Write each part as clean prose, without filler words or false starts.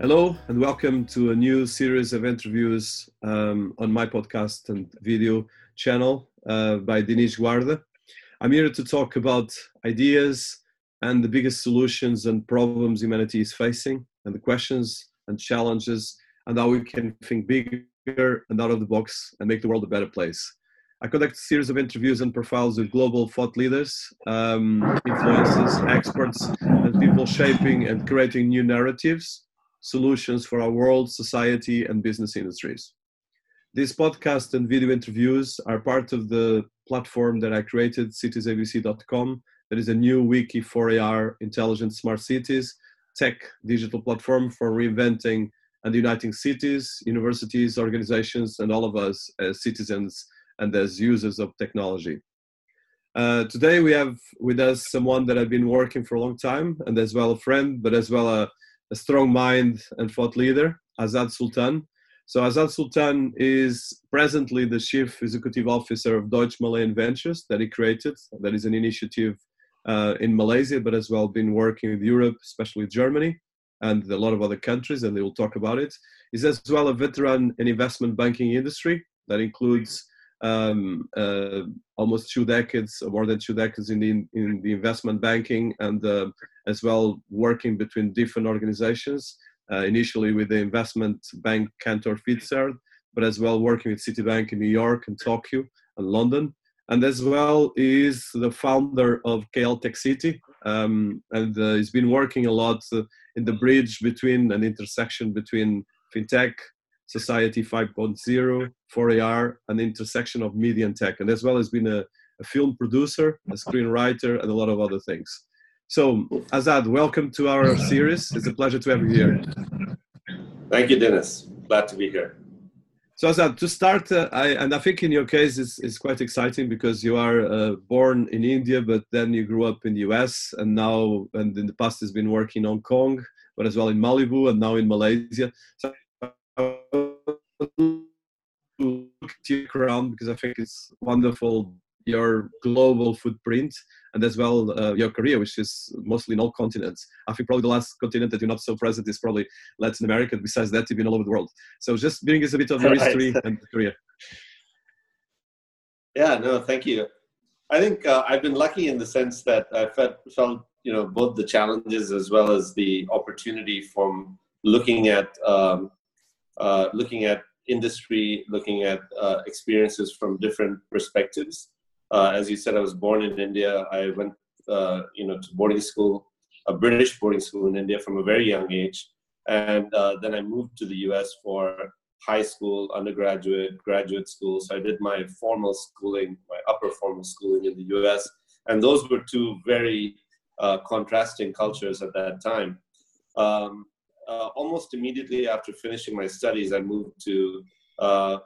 Hello and welcome to a new series of interviews on my podcast and video channel by Dinis Guarda. I'm here to talk about ideas and the biggest solutions and problems humanity is facing, and the questions and challenges, and how we can think bigger and out of the box and make the world a better place. I conduct a series of interviews and profiles with global thought leaders, influencers, experts, and people shaping and creating new narratives, solutions for our world, society, and business industries. These podcasts and video interviews are part of the platform that I created, citiesabc.com. That is a new wiki for 4IR intelligent smart cities, tech digital platform for reinventing and uniting cities, universities, organizations, and all of us as citizens and as users of technology. Today we have with us someone that I've been working for a long time, and as well a friend, but as well a strong mind and thought leader, Azad Sultan. So Azad Sultan is presently the Chief Executive Officer of Deutsche Malayan Ventures that he created. That is an initiative in Malaysia, but as well been working with Europe, especially Germany, and a lot of other countries, and they will talk about it. He's as well a veteran in investment banking industry that includes almost 2 decades, or more than 2 decades in the investment banking, and as well working between different organizations, initially with the investment bank Cantor Fitzgerald, but as well working with Citibank in New York and Tokyo and London. And as well is the founder of KL Tech City, and he's been working a lot in the bridge between an intersection between fintech, Society 5.0, 4AR, an intersection of media and tech, and as well as been a film producer, a screenwriter, and a lot of other things. So, Azad, welcome to our series. It's a pleasure to have you here. Thank you, Dinis. Glad to be here. So, Azad, to start, I think in your case it's quite exciting because you are born in India, but then you grew up in the US, and now, and in the past, has been working in Hong Kong, but as well in Malibu, and now in Malaysia. So, look at your ground, because I think it's wonderful, your global footprint, and as well your career, which is mostly in all continents. I think probably the last continent that you're not so present is probably Latin America. Besides that, you've been all over the world. So just bring us a bit of your history and career. Yeah, no, thank you. I think I've been lucky in the sense that I felt, you know, both the challenges as well as the opportunity from looking at industry, looking at experiences from different perspectives. As you said, I was born in India. I went, to boarding school, a British boarding school in India from a very young age. And then I moved to the US for high school, undergraduate, graduate school. So I did my formal schooling, my upper formal schooling in the US. And those were two very contrasting cultures at that time. Almost immediately after finishing my studies, I moved to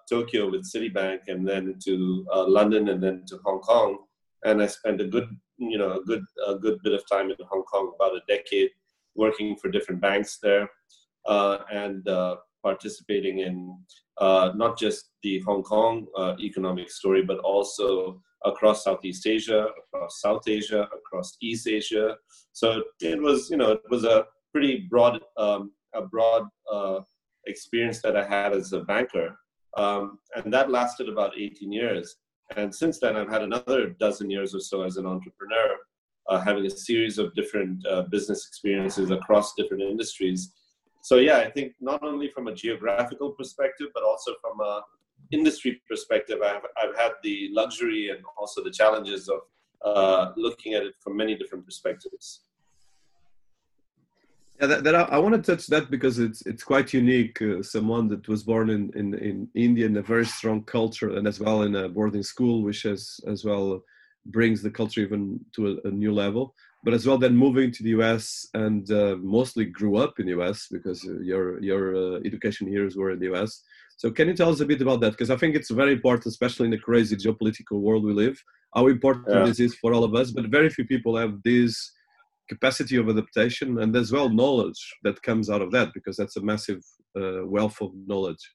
Tokyo with Citibank, and then to London, and then to Hong Kong. And I spent a good bit of time in Hong Kong, about a decade, working for different banks there, and participating in not just the Hong Kong economic story, but also across Southeast Asia, across South Asia, across East Asia. So it was, a pretty broad, experience that I had as a banker. And that lasted about 18 years. And since then, I've had another 12 years or so as an entrepreneur, having a series of different business experiences across different industries. So yeah, I think not only from a geographical perspective, but also from an industry perspective, I've had the luxury and also the challenges of looking at it from many different perspectives. Yeah, I want to touch that because it's quite unique. Someone that was born in India in a very strong culture, and as well in a boarding school, which has, as well brings the culture even to a new level. But as well then moving to the US and mostly grew up in the US because your education years were in the US. So can you tell us a bit about that? Because I think it's very important, especially in the crazy geopolitical world we live, how important this is for all of us. But very few people have this capacity of adaptation and as well knowledge that comes out of that, because that's a massive wealth of knowledge.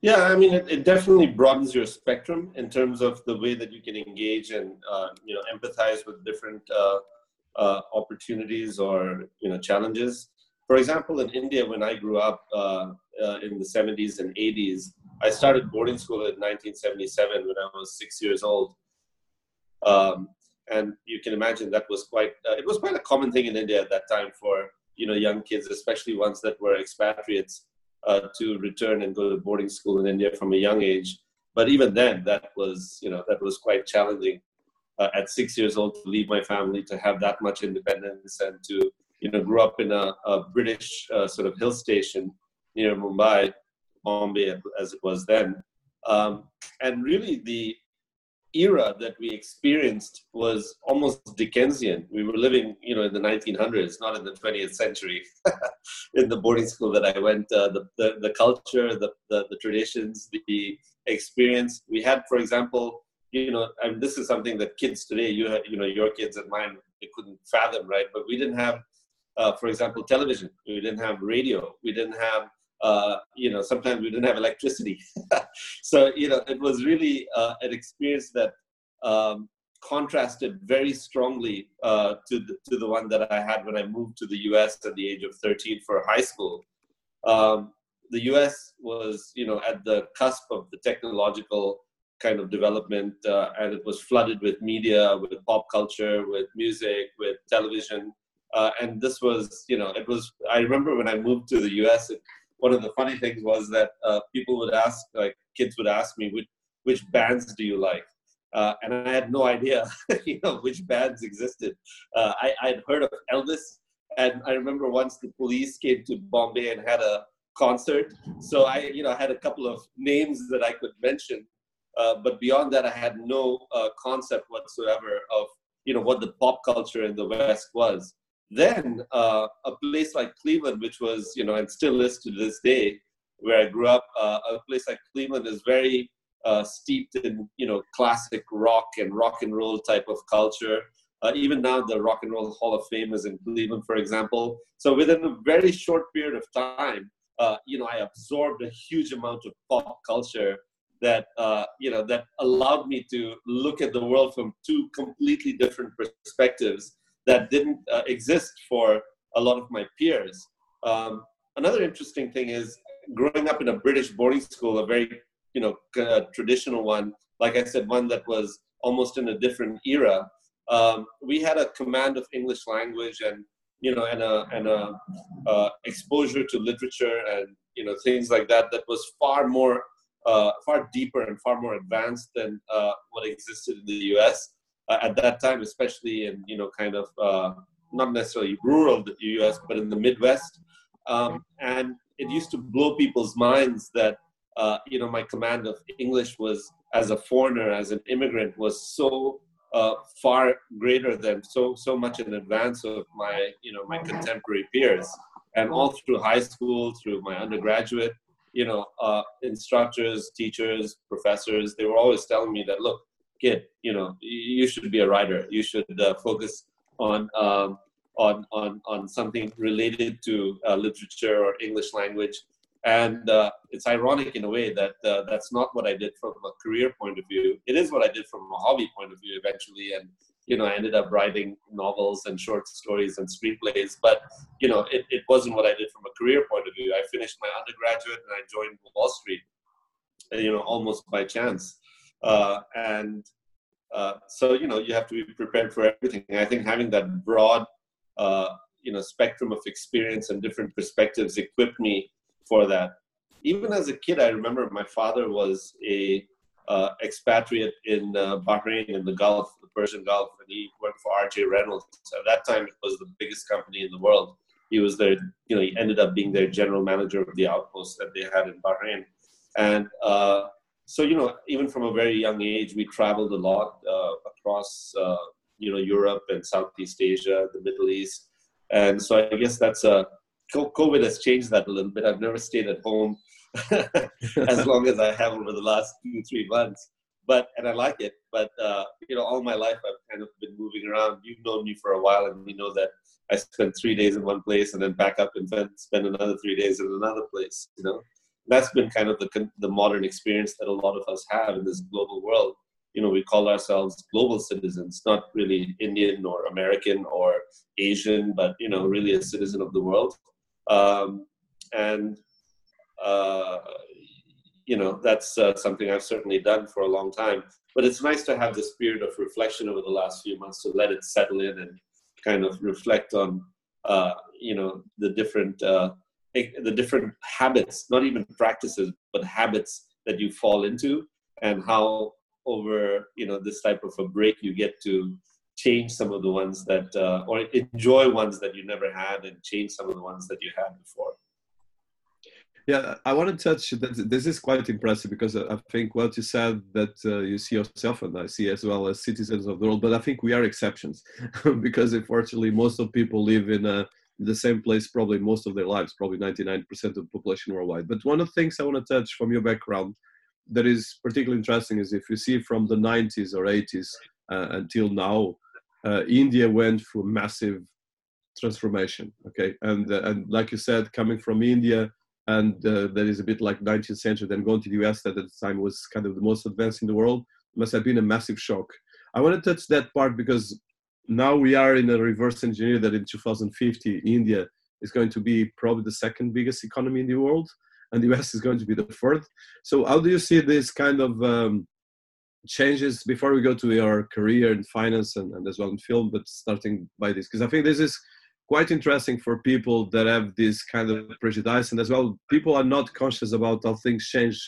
Yeah, I mean, it definitely broadens your spectrum in terms of the way that you can engage and, empathize with different opportunities or, challenges. For example, in India, when I grew up in the 70s and 80s, I started boarding school in 1977 when I was 6 years old. And you can imagine that was quite, it was quite a common thing in India at that time for, you know, young kids, especially ones that were expatriates, to return and go to boarding school in India from a young age. But even then, that was, you know, that was quite challenging at 6 years old to leave my family, to have that much independence, and to, you know, grew up in a British sort of hill station near Mumbai, Bombay as it was then. And really the era that we experienced was almost Dickensian. We were living, you know, in the 1900s, not in the 20th century. In the boarding school that I went, the culture, the traditions, the experience we had, for example, you know, and this is something that kids today, you know, your kids and mine, they couldn't fathom, right? But we didn't have, for example, television. We didn't have radio. We didn't have, you know, sometimes we didn't have electricity. So, you know, it was really an experience that contrasted very strongly to the one that I had when I moved to the US at the age of 13 for high school. The US was, you know, at the cusp of the technological kind of development, and it was flooded with media, with pop culture, with music, with television. And this was, you know, it was, I remember when I moved to the US, one of the funny things was that people would ask, like kids would ask me, which bands do you like? And I had no idea, you know, which bands existed. I'd heard of Elvis, and I remember once the Police came to Bombay and had a concert. So I, you know, had a couple of names that I could mention, but beyond that, I had no concept whatsoever of, you know, what the pop culture in the West was. Then a place like Cleveland, which was, you know, and still is to this day, where I grew up, a place like Cleveland is very steeped in, you know, classic rock and rock and roll type of culture. Even now, the Rock and Roll Hall of Fame is in Cleveland, for example. So within a very short period of time, you know, I absorbed a huge amount of pop culture that, you know, that allowed me to look at the world from two completely different perspectives that didn't exist for a lot of my peers. Another interesting thing is growing up in a British boarding school, a very, you know, traditional one, like I said, one that was almost in a different era. We had a command of English language and, you know, and a exposure to literature and, you know, things like that, that was far more, far deeper and far more advanced than what existed in the US. At that time, especially in, you know, kind of, not necessarily rural the US, but in the Midwest. And it used to blow people's minds that, you know, my command of English was, as a foreigner, as an immigrant, was so far greater than so much in advance of my, you know, my contemporary peers. And all through high school, through my undergraduate, you know, instructors, teachers, professors, they were always telling me that, look, kid, you know, you should be a writer. You should focus on something related to literature or English language. And it's ironic in a way that that's not what I did from a career point of view. It is what I did from a hobby point of view eventually. And, you know, I ended up writing novels and short stories and screenplays. But, you know, it wasn't what I did from a career point of view. I finished my undergraduate and I joined Wall Street, you know, almost by chance. So, you know, you have to be prepared for everything. I think having that broad, you know, spectrum of experience and different perspectives equipped me for that. Even as a kid, I remember my father was a expatriate in Bahrain, in the Gulf, the Persian Gulf, and he worked for R.J. Reynolds. At that time, it was the biggest company in the world. He was their, you know, he ended up being their general manager of the outpost that they had in Bahrain. And, so, you know, even from a very young age, we traveled a lot across, you know, Europe and Southeast Asia, the Middle East. And so I guess that's COVID has changed that a little bit. I've never stayed at home as long as I have over the last 2-3 months. And I like it. But, you know, all my life I've kind of been moving around. You've known me for a while, and we know that I spend 3 days in one place and then back up and spend another 3 days in another place, you know. That's been kind of the modern experience that a lot of us have in this global world. You know, we call ourselves global citizens, not really Indian or American or Asian, but, you know, really a citizen of the world. That's something I've certainly done for a long time. But it's nice to have this period of reflection over the last few months to let it settle in and kind of reflect on, the different habits, not even practices, but habits that you fall into, and how over, this type of a break, you get to change some of the ones that, or enjoy ones that you never had and change some of the ones that you had before. Yeah, I want to touch, this is quite impressive, because I think what you said, that you see yourself and I see as well as citizens of the world, but I think we are exceptions because unfortunately most of people live in the same place probably most of their lives, probably 99% of the population worldwide. But one of the things I want to touch from your background that is particularly interesting is if you see from the 90s or 80s until now, India went through massive transformation, okay? And like you said, coming from India, and that is a bit like 19th century, then going to the US that at the time was kind of the most advanced in the world, must have been a massive shock. I want to touch that part because now we are in a reverse engineer that in 2050, India is going to be probably the second biggest economy in the world, and the US is going to be the fourth. So how do you see this kind of changes before we go to your career in finance and as well in film, but starting by this? Because I think this is quite interesting for people that have this kind of prejudice, and as well, people are not conscious about how things change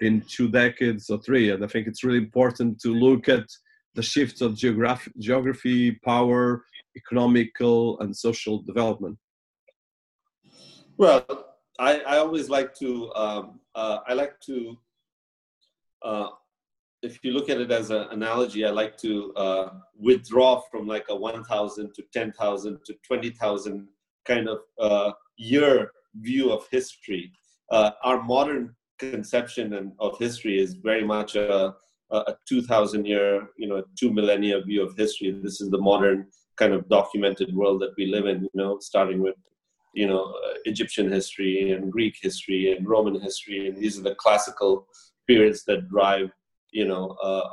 in 2 decades or 3. And I think it's really important to look at the shifts of geography, power, economical and social development. Well, I always like to, if you look at it as an analogy, I like to withdraw from like a 1,000 to 10,000 to 20,000 kind of year view of history. Our modern conception of history is very much a 2,000-year, 2 millennia view of history. This is the modern kind of documented world that we live in, starting with, Egyptian history and Greek history and Roman history. And these are the classical periods that drive a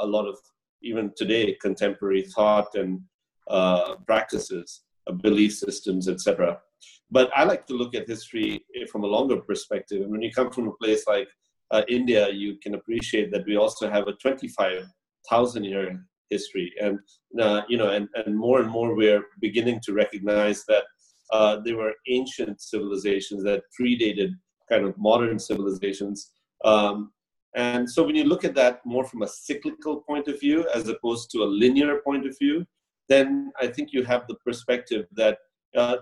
lot of even today contemporary thought and practices, belief systems, etc. But I like to look at history from a longer perspective. And when you come from a place like India, you can appreciate that we also have a 25,000-year history, and more we're beginning to recognize that there were ancient civilizations that predated kind of modern civilizations. And so when you look at that more from a cyclical point of view, as opposed to a linear point of view, then I think you have the perspective that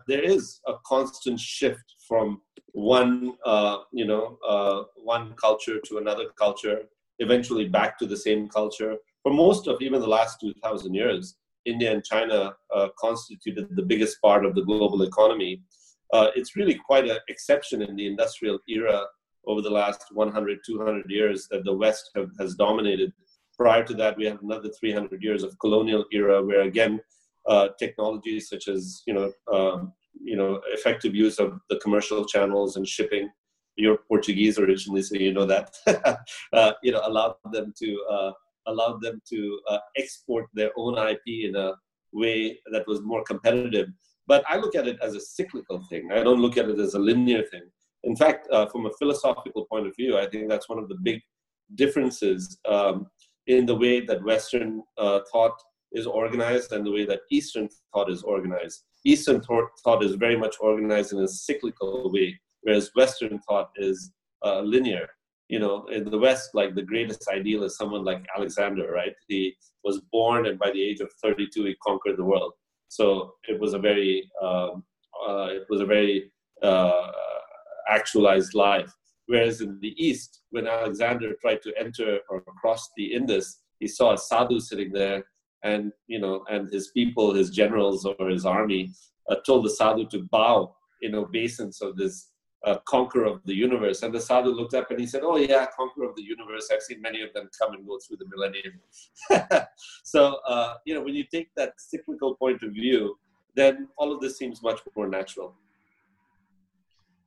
there is a constant shift from one culture to another culture, eventually back to the same culture. For most of even the last 2,000 years, India and China constituted the biggest part of the global economy. It's really quite an exception in the industrial era over the last 100, 200 years that the West has dominated. Prior to that, we have another 300 years of colonial era where, again, technologies such as, effective use of the commercial channels and shipping, you're Portuguese originally, so you know that, allowed them to export their own IP in a way that was more competitive. But I look at it as a cyclical thing. I don't look at it as a linear thing. In fact, from a philosophical point of view, I think that's one of the big differences in the way that Western thought is organized and the way that Eastern thought is organized. Eastern thought is very much organized in a cyclical way, whereas Western thought is linear. In the West, like the greatest ideal is someone like Alexander, right? He was born, and by the age of 32, he conquered the world. So it was a very, actualized life. Whereas in the East, when Alexander tried to enter or cross the Indus, he saw a sadhu sitting there, and and his people, his generals or his army, told the sadhu to bow in obeisance of this conqueror of the universe. And the sadhu looked up and he said, "Oh yeah, conqueror of the universe. I've seen many of them come and go through the millennium." So when you take that cyclical point of view, then all of this seems much more natural.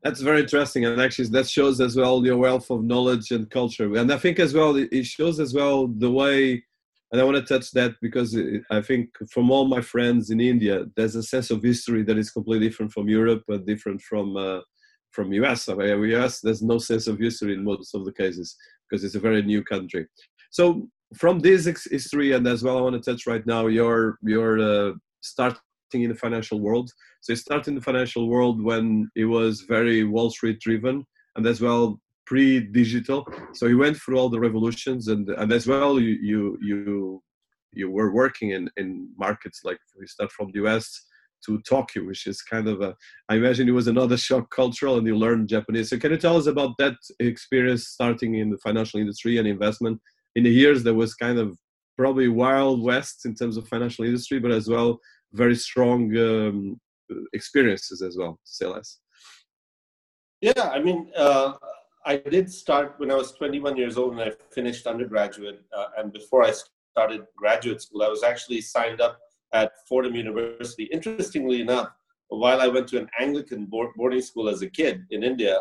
That's very interesting, and actually that shows as well your wealth of knowledge and culture. And I think as well, it shows as well the way, and I want to touch that because I think from all my friends in India, there's a sense of history that is completely different from Europe, different from from US. I mean, US, there's no sense of history in most of the cases because it's a very new country. So from this history, and as well, I want to touch right now your starting in the financial world. So you start in the financial world when it was very Wall Street driven, and as well pre-digital. So you went through all the revolutions, and as well you were working in markets like we start from the US to Tokyo, which is kind of a, I imagine it was another shock cultural, and you learned Japanese. So can you tell us about that experience starting in the financial industry and investment? In the years that was kind of probably Wild West in terms of financial industry, but as well very strong experiences as well, to say less. Yeah, I mean, I did start when I was 21 years old and I finished undergraduate. And before I started graduate school, I was actually signed up at Fordham University. Interestingly enough, while I went to an Anglican boarding school as a kid in India,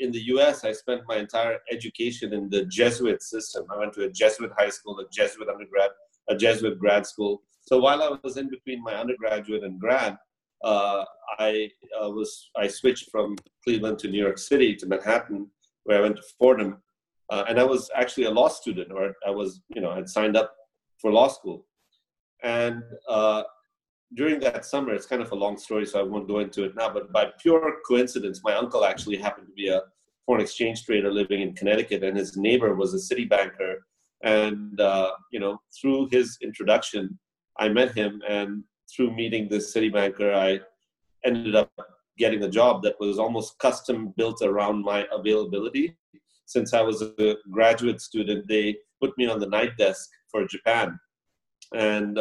in the US, I spent my entire education in the Jesuit system. I went to a Jesuit high school, a Jesuit undergrad, a Jesuit grad school. So while I was in between my undergraduate and grad, I switched from Cleveland to New York City to Manhattan, where I went to Fordham, and I was actually a law student, or I was, you know, I'd signed up for law school. And during that summer, it's kind of a long story, so I won't go into it now, but by pure coincidence, my uncle actually happened to be a foreign exchange trader living in Connecticut, and his neighbor was a Citibanker. And, you know, through his introduction, I met him, and through meeting this Citibanker, I ended up getting a job that was almost custom built around my availability. Since I was a graduate student, they put me on the night desk for Japan. And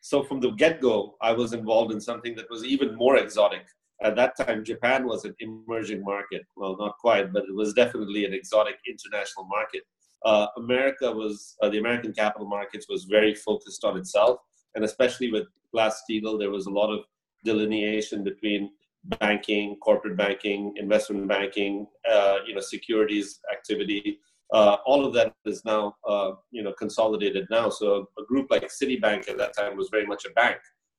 so from the get-go, I was involved in something that was even more exotic. At that time, Japan was an emerging market. Well, not quite, but it was definitely an exotic international market. America was, the American capital markets was very focused on itself. And especially with Glass-Steagall, there was a lot of delineation between banking, corporate banking, investment banking, you know, securities activity. All of that is now, you know, consolidated now. So a group like Citibank at that time was very much a bank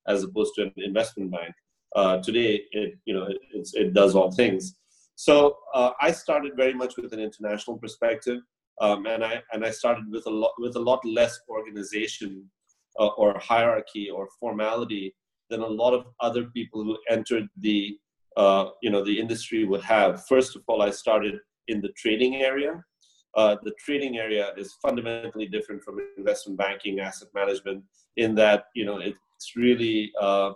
as opposed to an investment bank. Today, it does all things. So I started very much with an international perspective, and I started with a lot less organization or hierarchy or formality than a lot of other people who entered the, you know, the industry would have. First of all, I started in the trading area. The trading area is fundamentally different from investment banking, asset management, in that, you know, it's really a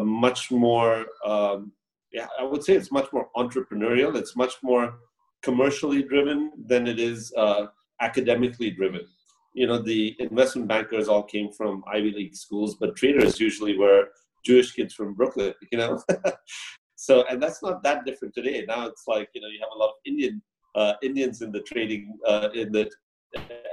much more, yeah, I would say it's much more entrepreneurial. It's much more commercially driven than it is academically driven. You know, the investment bankers all came from Ivy League schools, but traders usually were Jewish kids from Brooklyn, you know. So, and that's not that different today. Now it's like, you know, you have a lot of Indians in the trading, in the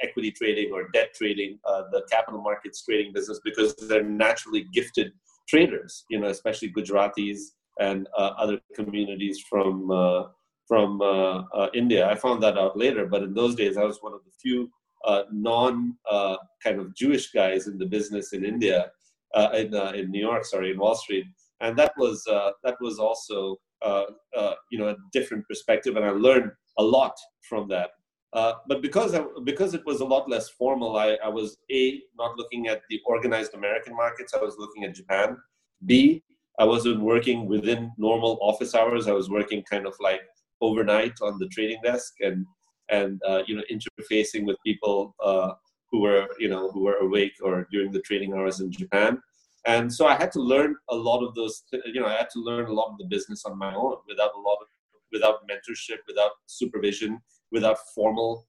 equity trading or debt trading, the capital markets trading business, because they're naturally gifted traders, you know, especially Gujaratis and other communities from India. I found that out later, but in those days, I was one of the few non kind of Jewish guys in the business in India, in New York, sorry, in Wall Street. And that was also, you know, a different perspective. And I learned a lot from that. But because it was a lot less formal, I was A, not looking at the organized American markets. I was looking at Japan. B, I wasn't working within normal office hours. I was working kind of like overnight on the trading desk and you know, interfacing with people who were awake or during the trading hours in Japan. And so I had to learn a lot of those, you know, I had to learn a lot of the business on my own without mentorship, without supervision, without formal,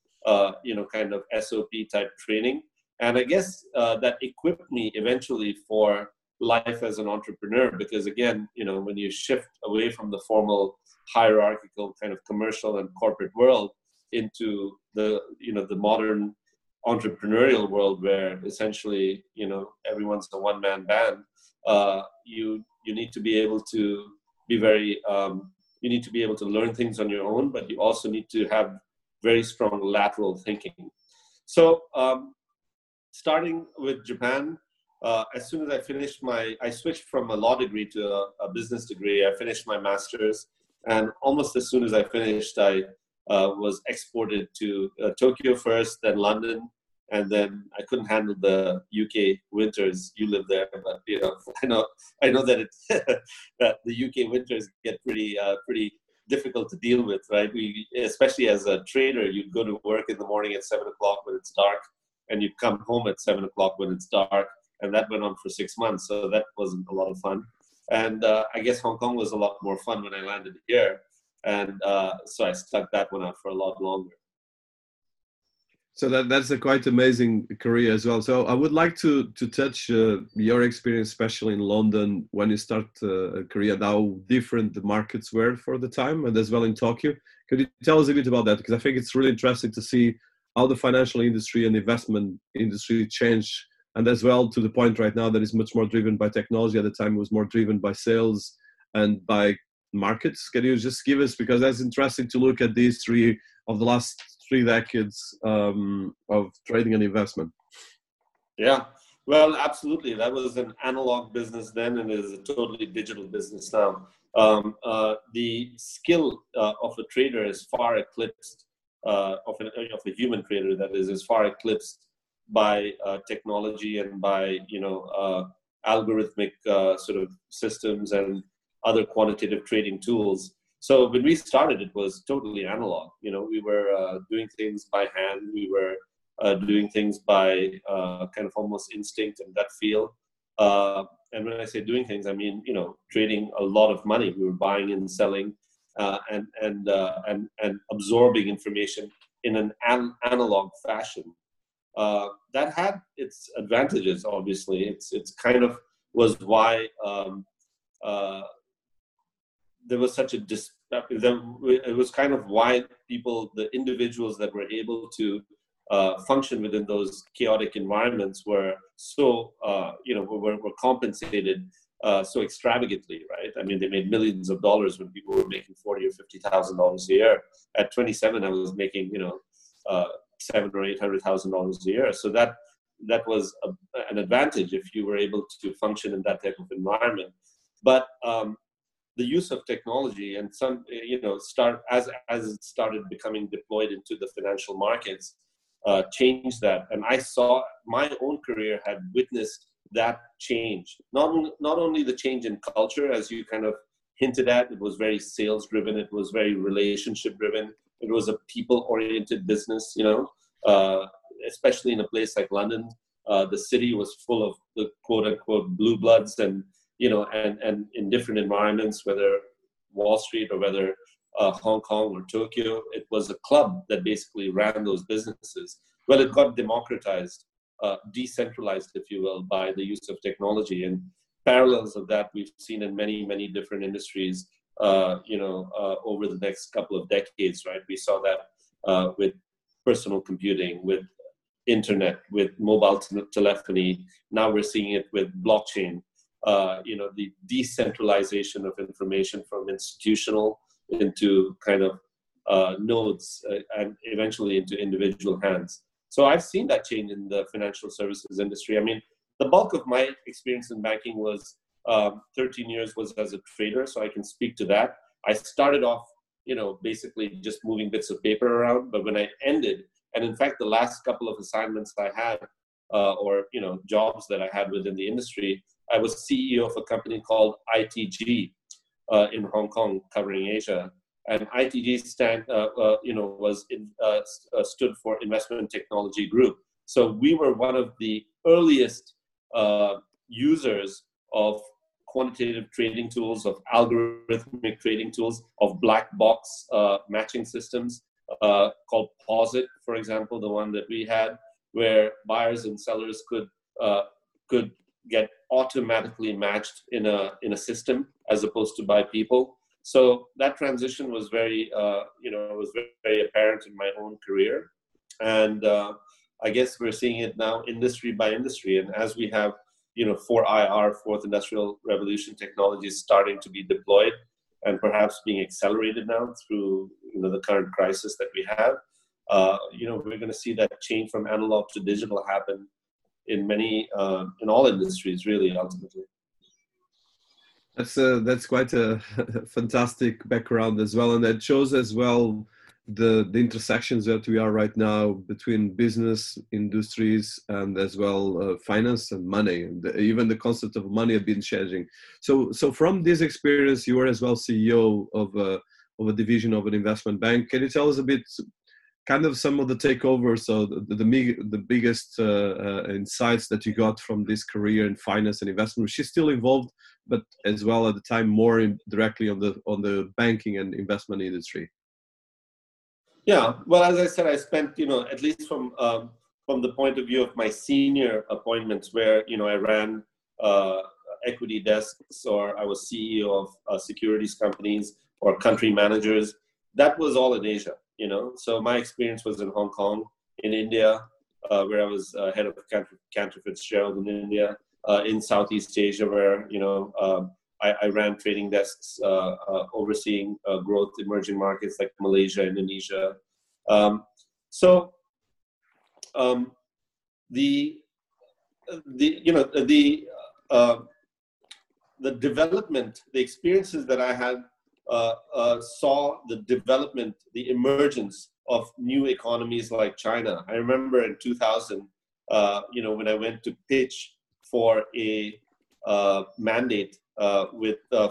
you know, kind of SOP type training. And I guess that equipped me eventually for life as an entrepreneur, because again, you know, when you shift away from the formal hierarchical kind of commercial and corporate world into the, you know, the modern entrepreneurial world where essentially, you know, everyone's a one-man band, you need to be able to be very, you need to be able to learn things on your own, but you also need to have very strong lateral thinking. So starting with Japan, as soon as I finished I switched from a law degree to a business degree. I finished my master's, and almost as soon as I finished, I was exported to Tokyo first, then London, and then I couldn't handle the UK winters. You live there, but you know, I know that that the UK winters get pretty difficult to deal with, right? We, especially as a trader, you'd go to work in the morning at 7 o'clock when it's dark, and you'd come home at 7 o'clock when it's dark, and that went on for 6 months. So that wasn't a lot of fun. And I guess Hong Kong was a lot more fun when I landed here. And so I stuck that one out for a lot longer. So that's a quite amazing career as well. So I would like to touch your experience, especially in London, when you start a career, how different the markets were for the time, and as well in Tokyo. Could you tell us a bit about that? Because I think it's really interesting to see how the financial industry and investment industry changed, and as well to the point right now that is much more driven by technology. At the time, it was more driven by sales and by markets. Can you just give us, because that's interesting to look at the history of the last 3 decades of trading and investment. Yeah, well, absolutely. That was an analog business then, and it is a totally digital business now. The skill of a trader is far eclipsed, of a human trader, that is far eclipsed by technology and by, you know, algorithmic sort of systems and other quantitative trading tools. So when we started, it was totally analog. You know, we were doing things by hand. We were doing things by kind of almost instinct and gut feel. And when I say doing things, I mean, you know, trading a lot of money. We were buying and selling and absorbing information in an analog fashion. That had its advantages, obviously. It's kind of was why there was such a it was kind of why people, the individuals that were able to function within those chaotic environments were so, you know, were compensated so extravagantly, right? I mean, they made millions of dollars when people were making $40,000 or $50,000 a year. At 27, I was making, you know, $700,000 or $800,000 a year. So that was an advantage if you were able to function in that type of environment. But the use of technology and some, you know, as it started becoming deployed into the financial markets, changed that. And I saw my own career had witnessed that change. Not only the change in culture, as you kind of hinted at, it was very sales driven. It was very relationship driven. It was a people oriented business, you know, especially in a place like London. The city was full of the quote unquote blue bloods, and you know, and in different environments, whether Wall Street or whether Hong Kong or Tokyo, it was a club that basically ran those businesses. Well, it got democratized, decentralized, if you will, by the use of technology. And parallels of that we've seen in many, many different industries, you know, over the next couple of decades, right? We saw that with personal computing, with internet, with mobile telephony. Now we're seeing it with blockchain. You know, the decentralization of information from institutional into kind of nodes and eventually into individual hands. So I've seen that change in the financial services industry. I mean, the bulk of my experience in banking was 13 years was as a trader, so I can speak to that. I started off, you know, basically just moving bits of paper around, but when I ended, and in fact, the last couple of assignments I had or, you know, jobs that I had within the industry, I was CEO of a company called ITG in Hong Kong, covering Asia. And ITG stood for Investment Technology Group. So we were one of the earliest users of quantitative trading tools, of algorithmic trading tools, of black box matching systems called Posit, for example, the one that we had, where buyers and sellers could get automatically matched in a system as opposed to by people. So that transition was very, very apparent in my own career. And I guess we're seeing it now industry by industry. And as we have, you know, 4IR, Fourth Industrial Revolution technologies starting to be deployed and perhaps being accelerated now through, you know, the current crisis that we have, you know, we're going to see that change from analog to digital happen in many, in all industries, really, ultimately. That's quite a fantastic background as well. And that shows as well the intersections that we are right now between business, industries, and as well finance and money. And even the concept of money have been changing. So from this experience, you were as well CEO of a division of an investment bank. Can you tell us a bit, kind of some of the takeovers, so the biggest insights that you got from this career in finance and investment, which is still involved, but as well at the time more directly on the banking and investment industry? Yeah, well, as I said, I spent, at least from the point of view of my senior appointments, where I ran equity desks, or I was CEO of securities companies or country managers. That was all in Asia. So my experience was in Hong Kong, in India, where I was head of Cantor Fitzgerald in India, in Southeast Asia, where I ran trading desks overseeing growth emerging markets like Malaysia, Indonesia. The development, the experiences that I had. Saw the development, the emergence of new economies like China. I remember in 2000, when I went to pitch for a mandate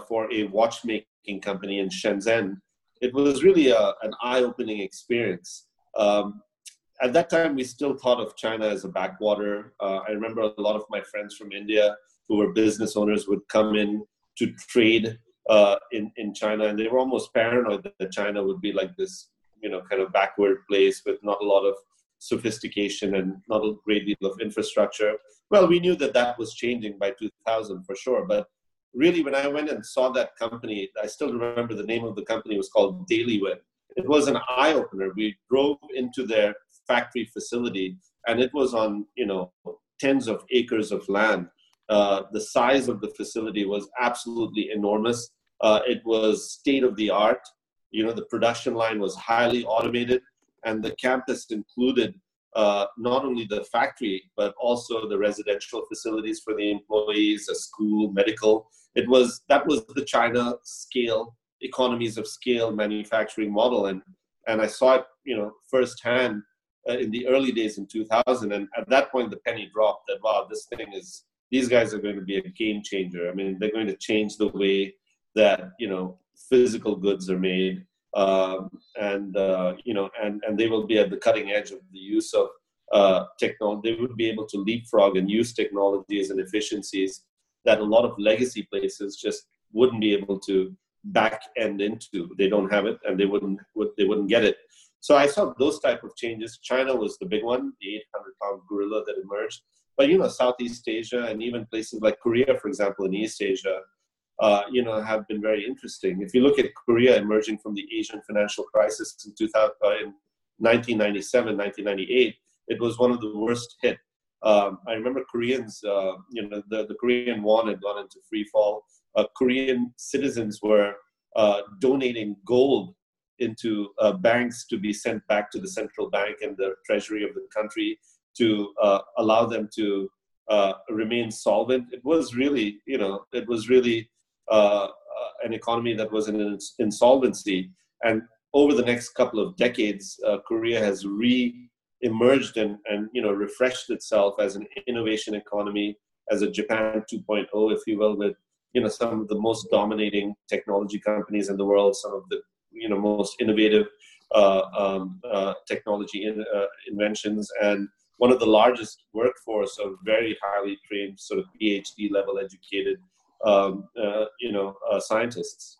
for a watchmaking company in Shenzhen. It was really an eye-opening experience. At that time, we still thought of China as a backwater. I remember a lot of my friends from India who were business owners would come in to trade in China, and they were almost paranoid that China would be like this, kind of backward place with not a lot of sophistication and not a great deal of infrastructure. Well, we knew that was changing by 2000 for sure, but really when I went and saw that company, I still remember the name of the company was called Daily Web. It was an eye-opener. We drove into their factory facility, and it was on, tens of acres of land. The size of the facility was absolutely enormous. It was state-of-the-art. The production line was highly automated, and the campus included not only the factory, but also the residential facilities for the employees, a school, medical. That was the China scale, economies of scale manufacturing model. And I saw it, firsthand in the early days in 2000. And at that point, the penny dropped that, wow, these guys are going to be a game changer. I mean, they're going to change the way that, physical goods are made, and they will be at the cutting edge of the use of technology. They would be able to leapfrog and use technologies and efficiencies that a lot of legacy places just wouldn't be able to back end into. They don't have it, and they wouldn't get it. So I saw those type of changes. China was the big one, the 800-pound gorilla that emerged. But, Southeast Asia and even places like Korea, for example, in East Asia, have been very interesting. If you look at Korea emerging from the Asian financial crisis in 1997, 1998, it was one of the worst hit. I remember Koreans, the Korean won had gone into free fall. Korean citizens were donating gold into banks to be sent back to the central bank and the treasury of the country, to allow them to remain solvent. It was really, an economy that was in insolvency. And over the next couple of decades, Korea has re-emerged and refreshed itself as an innovation economy, as a Japan 2.0, if you will, with, some of the most dominating technology companies in the world, some of the, most innovative technology inventions, and one of the largest workforce of very highly trained, sort of PhD level educated, scientists.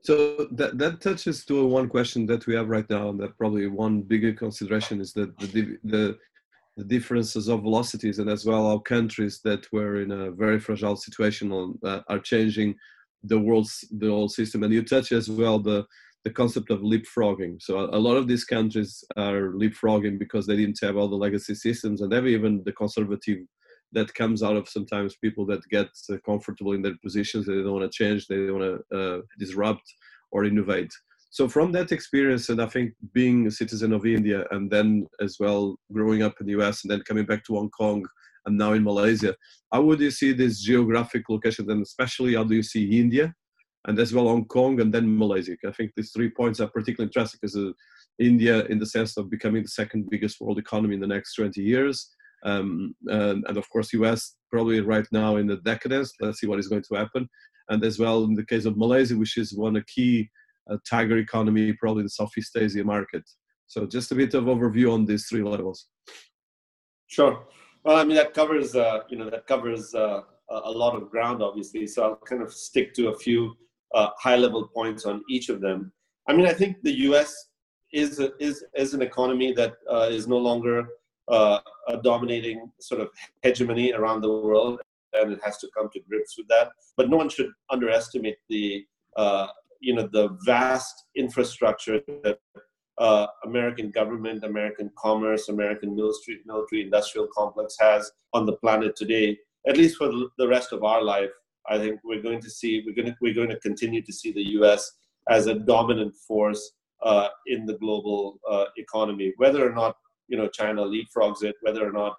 So that touches to one question that we have right now, and that probably one bigger consideration is that the differences of velocities, and as well our countries that were in a very fragile situation are changing the whole system. And you touch as well the concept of leapfrogging. So a lot of these countries are leapfrogging because they didn't have all the legacy systems, and even the conservative that comes out of sometimes people that get comfortable in their positions. They don't want to change. They don't want to disrupt or innovate. So from that experience, and I think being a citizen of India, and then as well growing up in the US, and then coming back to Hong Kong, and now in Malaysia, how would you see this geographic location, and especially how do you see India, and as well Hong Kong, and then Malaysia? I think these 3 points are particularly interesting, because India, in the sense of becoming the second biggest world economy in the next 20 years, and of course US probably right now in the decadence. Let's see what is going to happen. And as well in the case of Malaysia, which is one of key tiger economy, probably in the Southeast Asia market. So just a bit of overview on these three levels. Sure. Well, I mean, that covers a lot of ground, obviously. So I'll kind of stick to a few high-level points on each of them. I mean, I think the U.S. is an economy that is no longer a dominating sort of hegemony around the world, and it has to come to grips with that. But no one should underestimate the the vast infrastructure that American government, American commerce, American military industrial complex has on the planet today. At least for the rest of our life, I think we're going to continue to see the U.S. as a dominant force in the global economy. Whether or not China leapfrogs it, whether or not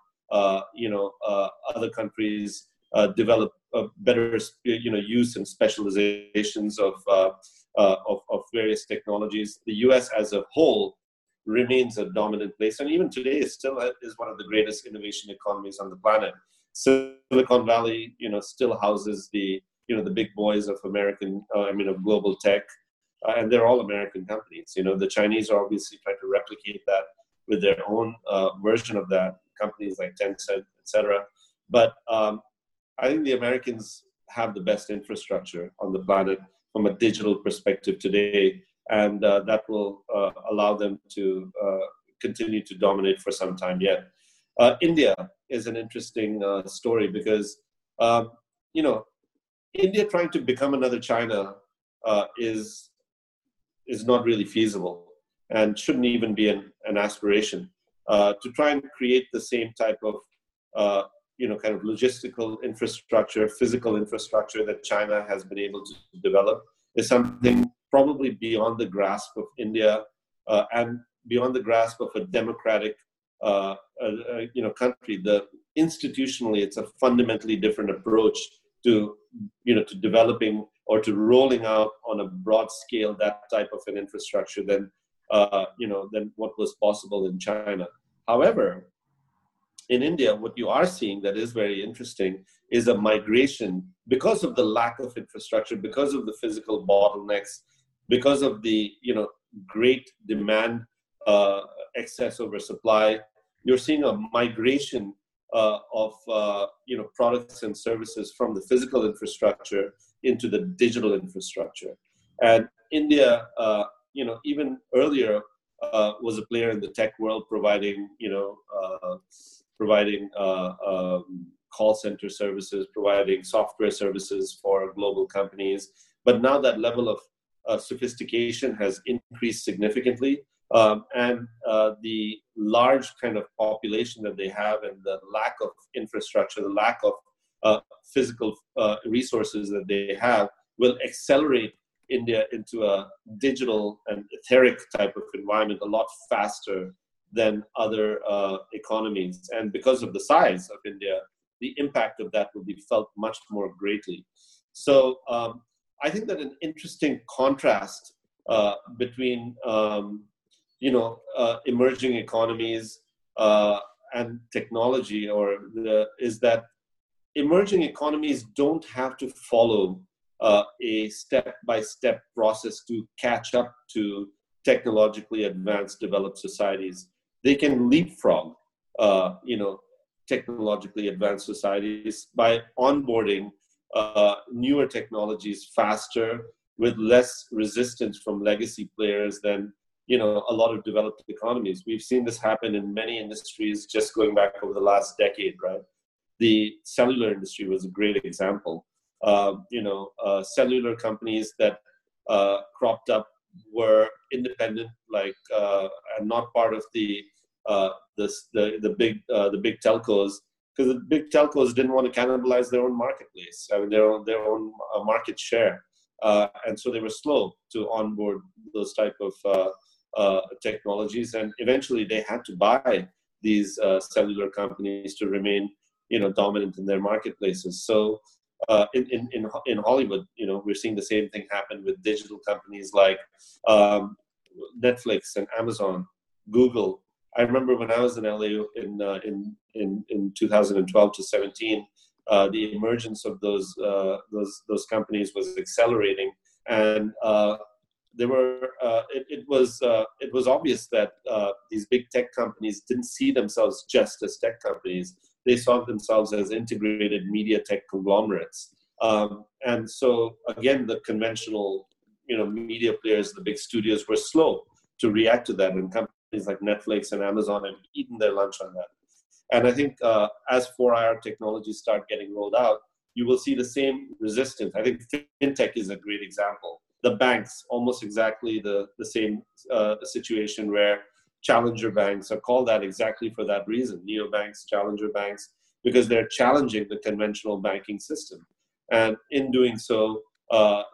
other countries develop a better use and specializations of various technologies, the U.S. as a whole remains a dominant place, and even today it still is one of the greatest innovation economies on the planet. Silicon Valley, still houses the big boys of global tech, and they're all American companies. The Chinese are obviously trying to replicate that with their own version of that, companies like Tencent, etc. But I think the Americans have the best infrastructure on the planet from a digital perspective today, and that will allow them to continue to dominate for some time yet. India is an interesting story because, India trying to become another China is not really feasible and shouldn't even be an aspiration. To try and create the same type of, kind of logistical infrastructure, physical infrastructure that China has been able to develop is something probably beyond the grasp of India and beyond the grasp of a democratic country. Institutionally, it's a fundamentally different approach to, to developing or to rolling out on a broad scale that type of an infrastructure than what was possible in China. However, in India, what you are seeing that is very interesting is a migration because of the lack of infrastructure, because of the physical bottlenecks, because of the great demand excess over supply. You're seeing a migration of products and services from the physical infrastructure into the digital infrastructure. And India, even earlier was a player in the tech world, providing call center services, providing software services for global companies. But now that level of sophistication has increased significantly. And the large kind of population that they have and the lack of infrastructure, the lack of physical resources that they have will accelerate India into a digital and etheric type of environment a lot faster than other economies. And because of the size of India, the impact of that will be felt much more greatly. So I think that an interesting contrast between emerging economies and technology is that emerging economies don't have to follow a step-by-step process to catch up to technologically advanced developed societies. They can leapfrog, technologically advanced societies by onboarding newer technologies faster with less resistance from legacy players than a lot of developed economies. We've seen this happen in many industries just going back over the last decade, right? The cellular industry was a great example. Cellular companies that cropped up were independent, and not part of the big telcos, because the big telcos didn't want to cannibalize their own marketplace, their own market share. And so they were slow to onboard those type of technologies. And eventually they had to buy these cellular companies to remain, you know, dominant in their marketplaces. So in Hollywood, you know, we're seeing the same thing happen with digital companies like Netflix and Amazon, Google. I remember when I was in LA in 2012 to 17, the emergence of those companies was accelerating, and there were it was obvious that these big tech companies didn't see themselves just as tech companies. They saw themselves as integrated media tech conglomerates, and so again, the conventional, you know, media players, the big studios, were slow to react to that, and companies like Netflix and Amazon have eaten their lunch on that. And I think as 4IR technologies start getting rolled out, you will see the same resistance. I think fintech is a great example. The banks, almost exactly the same situation, where challenger banks are called that exactly for that reason, neobanks, challenger banks, because they're challenging the conventional banking system. And in doing so,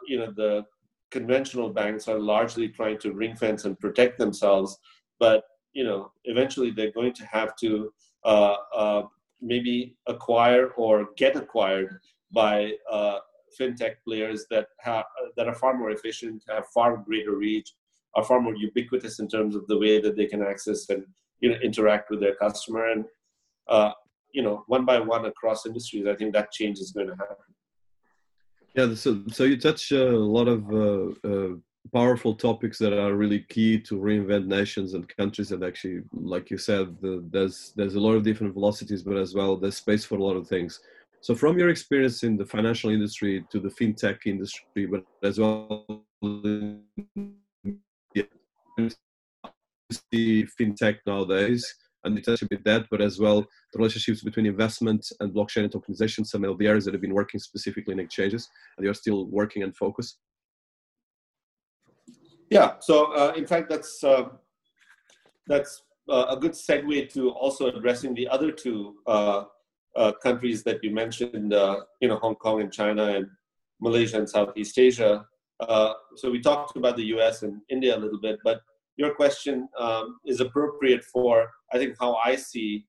you know, the conventional banks are largely trying to ring fence and protect themselves. But, you know, eventually they're going to have to maybe acquire or get acquired by fintech players that are far more efficient, have far greater reach, are far more ubiquitous in terms of the way that they can access and, you know, interact with their customer. And, you know, one by one across industries, I think that change is going to happen. Yeah, so you touch a lot of powerful topics that are really key to reinvent nations and countries. And actually, like you said, there's a lot of different velocities, but as well, there's space for a lot of things. So from your experience in the financial industry to the fintech industry, but as well, see fintech nowadays, and you touch a bit that, but as well, the relationships between investment and blockchain and tokenization, some LDRs that have been working specifically in exchanges, and you're still working and focused. Yeah, so in fact, that's a good segue to also addressing the other two countries that you mentioned, you know, Hong Kong and China and Malaysia and Southeast Asia. So we talked about the US and India a little bit, but your question is appropriate for, I think, how I see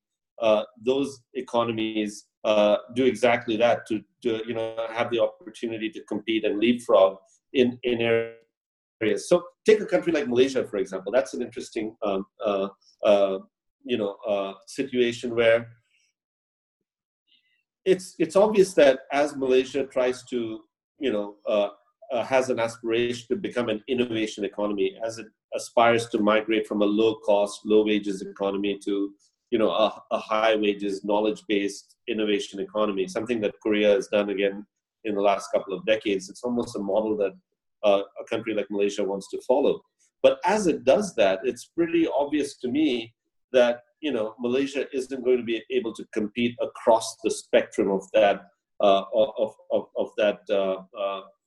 those economies do exactly that, to you know, have the opportunity to compete and leapfrog in areas. So take a country like Malaysia, for example. That's an interesting, you know, situation where it's obvious that as Malaysia tries to, you know, has an aspiration to become an innovation economy, as it aspires to migrate from a low-cost, low-wages economy to, you know, a high-wages, knowledge-based innovation economy, something that Korea has done again in the last couple of decades. It's almost a model that a country like Malaysia wants to follow. But as it does that, it's pretty obvious to me that, you know, Malaysia isn't going to be able to compete across the spectrum of that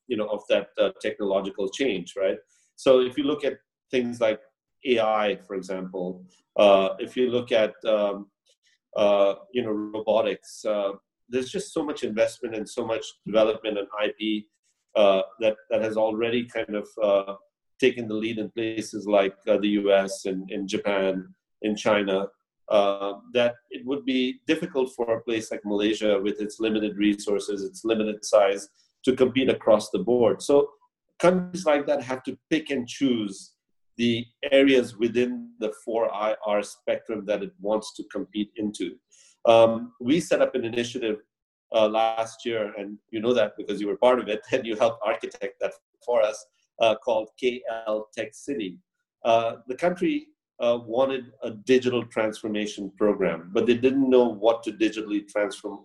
you know, of that technological change, right? So if you look at things like AI, for example, if you look at you know, robotics, there's just so much investment and so much development and IP that has already kind of taken the lead in places like the US and in Japan, in China, that it would be difficult for a place like Malaysia with its limited resources, its limited size, to compete across the board. So countries like that have to pick and choose the areas within the 4IR spectrum that it wants to compete into. We set up an initiative last year, and you know that because you were part of it and you helped architect that for us, called KL Tech City. The country wanted a digital transformation program, but they didn't know what to digitally transform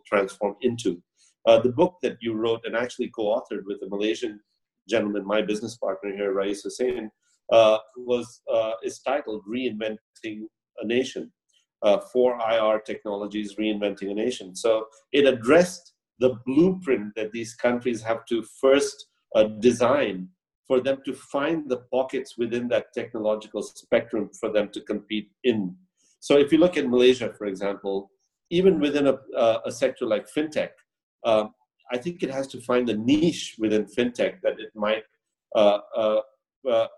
into. The book that you wrote and actually co-authored with a Malaysian gentleman, my business partner here, Rais Hussain, is titled Reinventing a Nation. 4IR technologies, reinventing a nation. So it addressed the blueprint that these countries have to first design for them to find the pockets within that technological spectrum for them to compete in. So if you look at Malaysia, for example, even within a sector like fintech, I think it has to find the niche within fintech that it might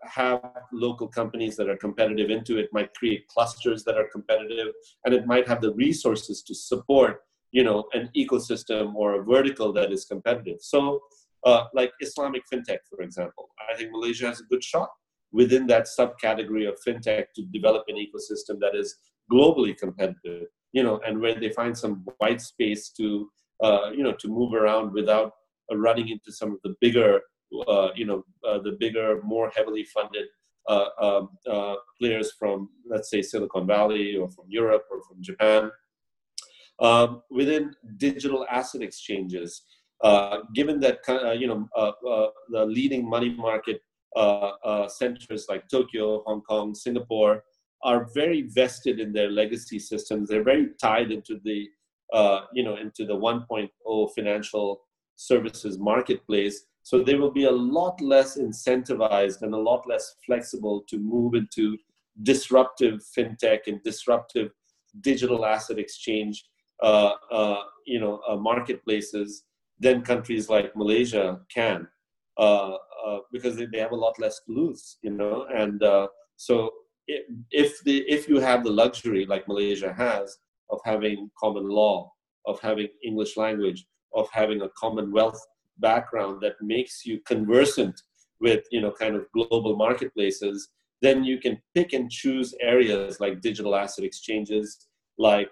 have local companies that are competitive into. It might create clusters that are competitive, and it might have the resources to support, you know, an ecosystem or a vertical that is competitive. So like Islamic fintech, for example, I think Malaysia has a good shot within that subcategory of fintech to develop an ecosystem that is globally competitive, you know, and where they find some white space to, you know, to move around without running into some of the bigger, you know, the bigger, more heavily funded players from, let's say, Silicon Valley or from Europe or from Japan. Within digital asset exchanges, given that, you know, the leading money market centers like Tokyo, Hong Kong, Singapore are very vested in their legacy systems. They're very tied into the, you know, into the 1.0 financial services marketplace. So they will be a lot less incentivized and a lot less flexible to move into disruptive fintech and disruptive digital asset exchange, you know, marketplaces than countries like Malaysia can. Because they have a lot less to lose, you know, and so if you have the luxury like Malaysia has of having common law, of having English language, of having a commonwealth background that makes you conversant with, you know, kind of global marketplaces, then you can pick and choose areas like digital asset exchanges, like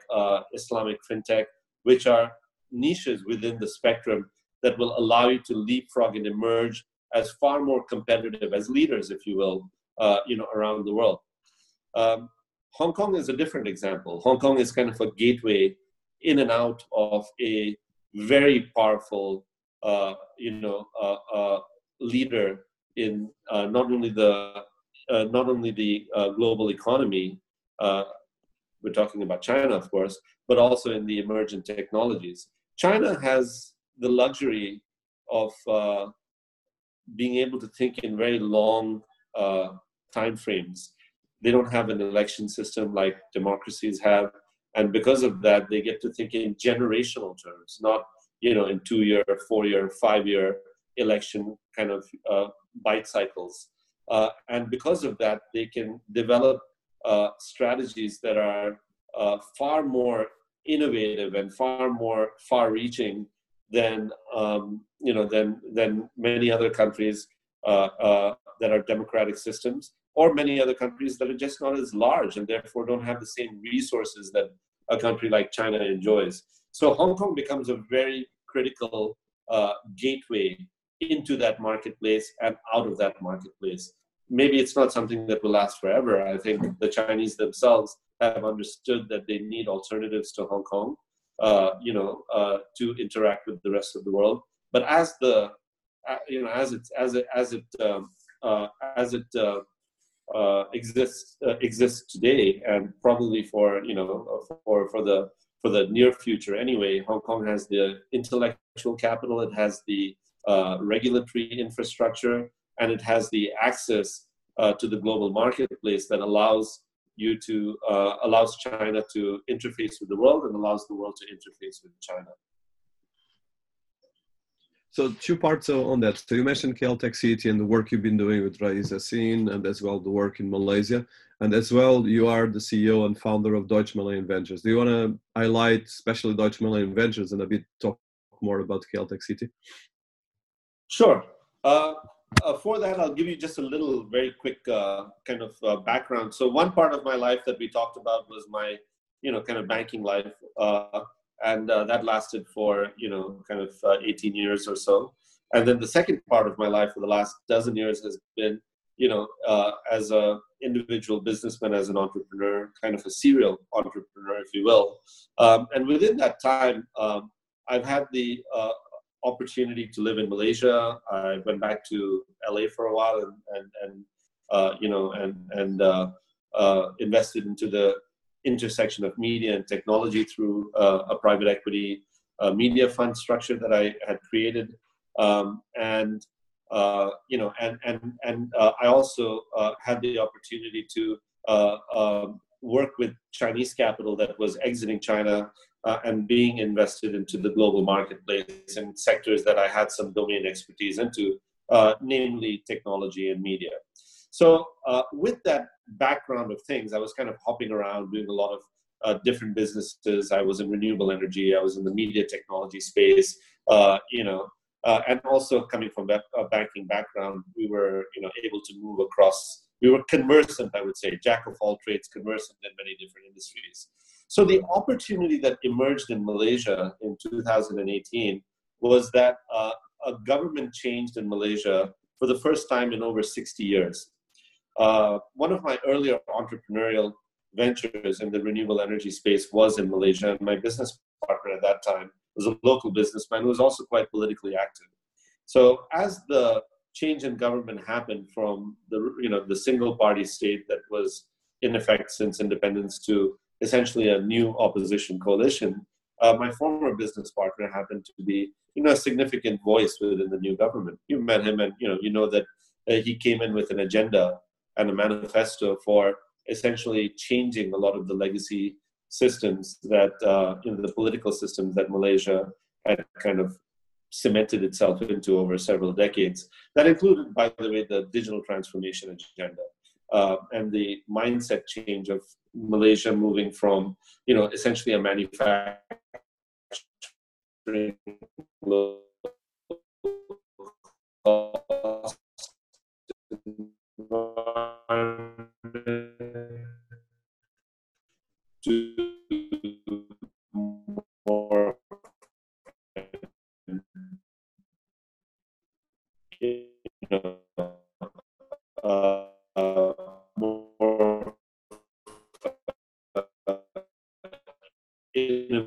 Islamic fintech, which are niches within the spectrum that will allow you to leapfrog and emerge as far more competitive, as leaders, if you will, you know, around the world. Hong Kong is a different example. Hong Kong is kind of a gateway in and out of a very powerful, you know, leader in not only the global economy. We're talking about China, of course, but also in the emergent technologies. China has the luxury of being able to think in very long timeframes. They don't have an election system like democracies have. And because of that, they get to think in generational terms, not, you know, in 2-year, 4-year, 5-year election kind of bite cycles. And because of that, they can develop strategies that are far more innovative and far more far-reaching than you know, than many other countries that are democratic systems, or many other countries that are just not as large and therefore don't have the same resources that a country like China enjoys. So Hong Kong becomes a very critical gateway into that marketplace and out of that marketplace. Maybe it's not something that will last forever. I think the Chinese themselves have understood that they need alternatives to Hong Kong, you know, to interact with the rest of the world. But as the, you know, as it exists today, and probably for, you know, for the near future anyway, Hong Kong has the intellectual capital, it has the regulatory infrastructure, and it has the access to the global marketplace that allows you to, allows China to interface with the world and allows the world to interface with China. So 2 parts on that. So you mentioned KL Tech City and the work you've been doing with Rais Hussain, and as well the work in Malaysia. And as well, you are the CEO and founder of Deutsche Malayan Ventures. Do you want to highlight especially Deutsche Malayan Ventures and a bit talk more about KL Tech City? Sure. For that, I'll give you just a little very quick kind of background. So one part of my life that we talked about was my, you know, kind of banking life. And that lasted for, you know, kind of 18 years or so. And then the second part of my life for the last dozen years has been, you know, as an individual businessman, as an entrepreneur, kind of a serial entrepreneur, if you will. And within that time, I've had the opportunity to live in Malaysia. I went back to LA for a while and you know, and invested into the intersection of media and technology through a private equity media fund structure that I had created. You know, and I also had the opportunity to work with Chinese capital that was exiting China and being invested into the global marketplace in sectors that I had some domain expertise into, namely technology and media. So with that background of things, I was kind of hopping around doing a lot of different businesses. I was in renewable energy. I was in the media technology space, and also coming from a banking background, we were, able to move across. We were conversant, I would say, jack of all trades, conversant in many different industries. So the opportunity that emerged in Malaysia in 2018 was that a government changed in Malaysia for the first time in over 60 years. One of my earlier entrepreneurial ventures in the renewable energy space was in Malaysia, and my business partner at that time was a local businessman who was also quite politically active. So as the change in government happened from the single party state that was in effect since independence to essentially a new opposition coalition, my former business partner happened to be a significant voice within the new government. You met him, and that he came in with an agenda and a manifesto for essentially changing a lot of the legacy systems that the political systems that Malaysia had kind of cemented itself into over several decades. That included, by the way, the digital transformation agenda and the mindset change of Malaysia moving from, essentially a manufacturing low cost to more more innovation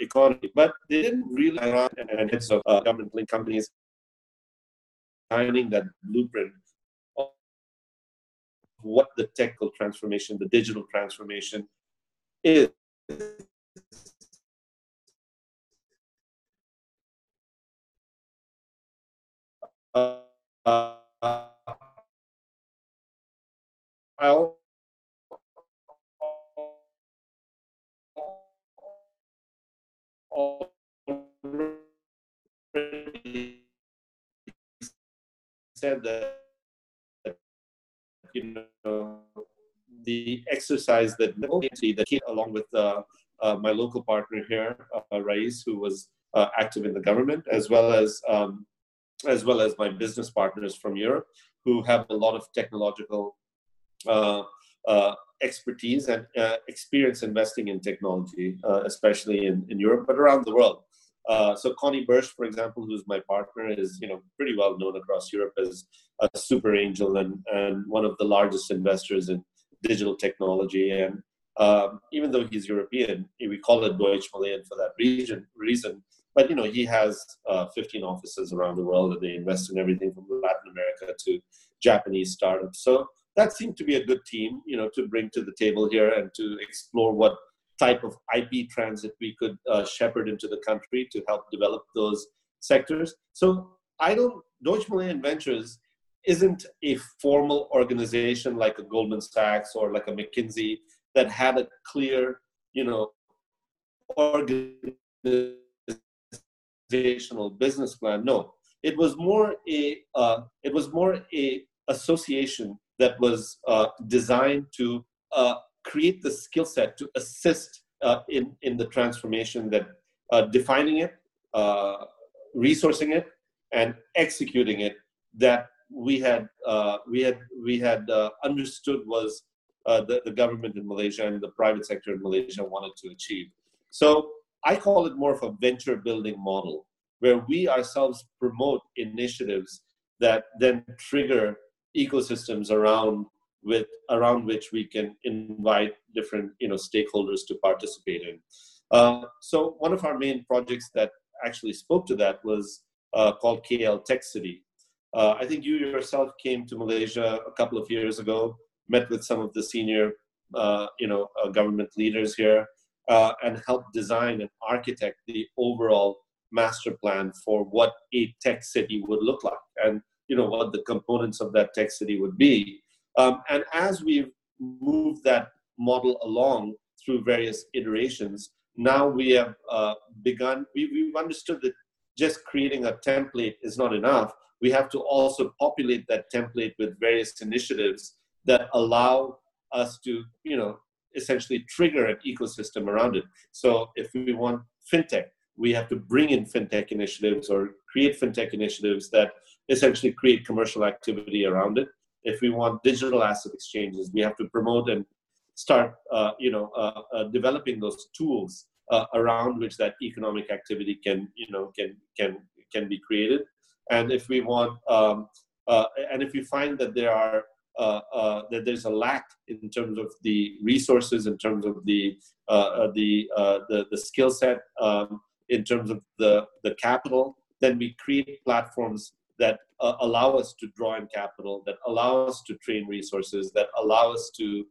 economy, but they didn't really run and heads of government-linked companies finding that blueprint of what the technical transformation, the digital transformation is. I already said that the exercise that came along with my local partner here, Rais, who was active in the government, as well as my business partners from Europe, who have a lot of technological expertise and experience investing in technology, especially in Europe, but around the world. So Connie Birsch, for example, who's my partner, is pretty well known across Europe as a super angel and one of the largest investors in digital technology. And even though he's European, we call it Deutsche Malayan for that reason. But he has 15 offices around the world, and they invest in everything from Latin America to Japanese startups. So that seemed to be a good team, to bring to the table here and to explore what type of IP transit we could shepherd into the country to help develop those sectors. So Deutsche Malayan Ventures isn't a formal organization like a Goldman Sachs or like a McKinsey that had a clear, organizational business plan. No, it was more a association that was designed to create the skill set to assist in the transformation, that defining it, resourcing it, and executing it, that we had understood was the government in Malaysia and the private sector in Malaysia wanted to achieve. So I call it more of a venture building model, where we ourselves promote initiatives that then trigger ecosystems around which we can invite different stakeholders to participate in. So one of our main projects that actually spoke to that was called KL Tech City. I think you yourself came to Malaysia a couple of years ago, met with some of the senior government leaders here, and helped design and architect the overall master plan for what a tech city would look like and, you know, what the components of that tech city would be. And as we've moved that model along through various iterations, now we have we've understood that just creating a template is not enough. We have to also populate that template with various initiatives that allow us to, you know, essentially trigger an ecosystem around it. So if we want fintech, we have to bring in fintech initiatives or create fintech initiatives that essentially create commercial activity around it. If we want digital asset exchanges, we have to promote and start, developing those tools around which that economic activity can be created. And if we want, and if we find that there are that there's a lack in terms of the resources, in terms of the skill set, in terms of the capital, then we create platforms that allow us to draw in capital, that allow us to train resources, that allow us to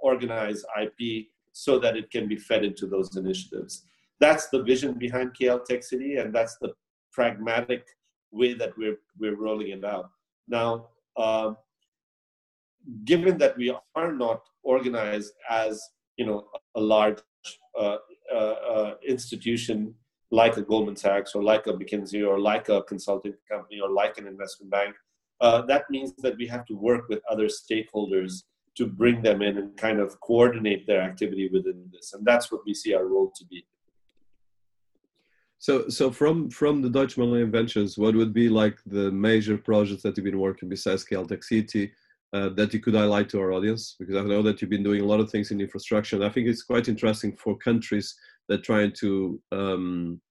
organize IP so that it can be fed into those initiatives. That's the vision behind KL Tech City, and that's the pragmatic way that we're rolling it out. Now, given that we are not organized as, you know, a large institution like a Goldman Sachs or like a McKinsey or like a consulting company or like an investment bank, that means that we have to work with other stakeholders to bring them in and kind of coordinate their activity within this. And that's what we see our role to be. So from the Deutsche Malayan Ventures, what would be like the major projects that you've been working besides KL Tech City that you could highlight to our audience? Because I know that you've been doing a lot of things in infrastructure, and I think it's quite interesting for countries that are trying to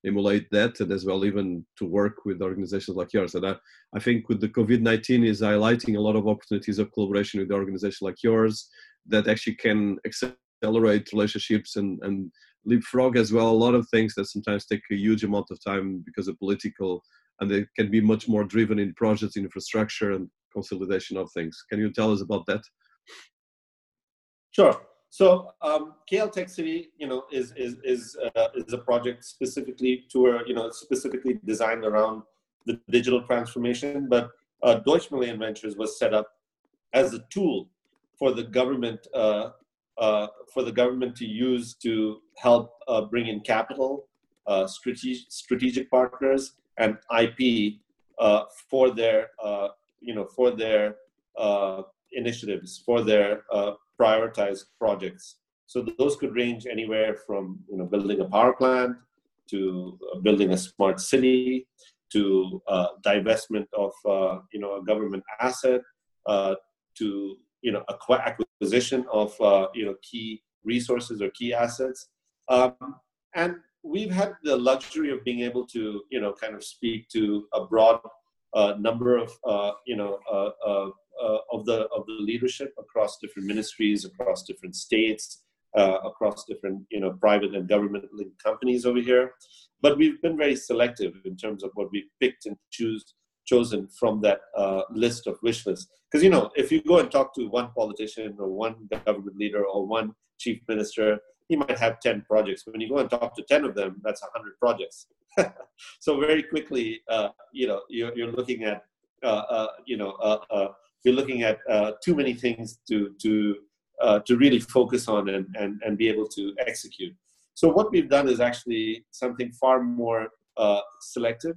emulate that, and as well even to work with organizations like yours. And I think with the COVID-19 is highlighting a lot of opportunities of collaboration with organizations like yours that actually can accelerate relationships and leapfrog as well a lot of things that sometimes take a huge amount of time because of political, and they can be much more driven in projects, infrastructure and consolidation of things. Can you tell us about that? Sure. So KL Tech City, you know, is a project specifically specifically designed around the digital transformation, but Deutsche Malayan Ventures was set up as a tool for the government to use to help bring in capital, strategic partners, and IP for their initiatives, for their prioritized projects. So those could range anywhere from, you know, building a power plant to building a smart city to divestment of a government asset to acquisition of key resources or key assets, and we've had the luxury of being able to speak to a broad number of the leadership across different ministries, across different states, across different private and government linked companies over here. But we've been very selective in terms of what we picked and chosen from that list of wish lists. Because, you know, if you go and talk to one politician or one government leader or one chief minister, he might have 10 projects. When you go and talk to 10 of them, that's 100 projects. So very quickly, you're looking at too many things to really focus on and be able to execute. So what we've done is actually something far more selective.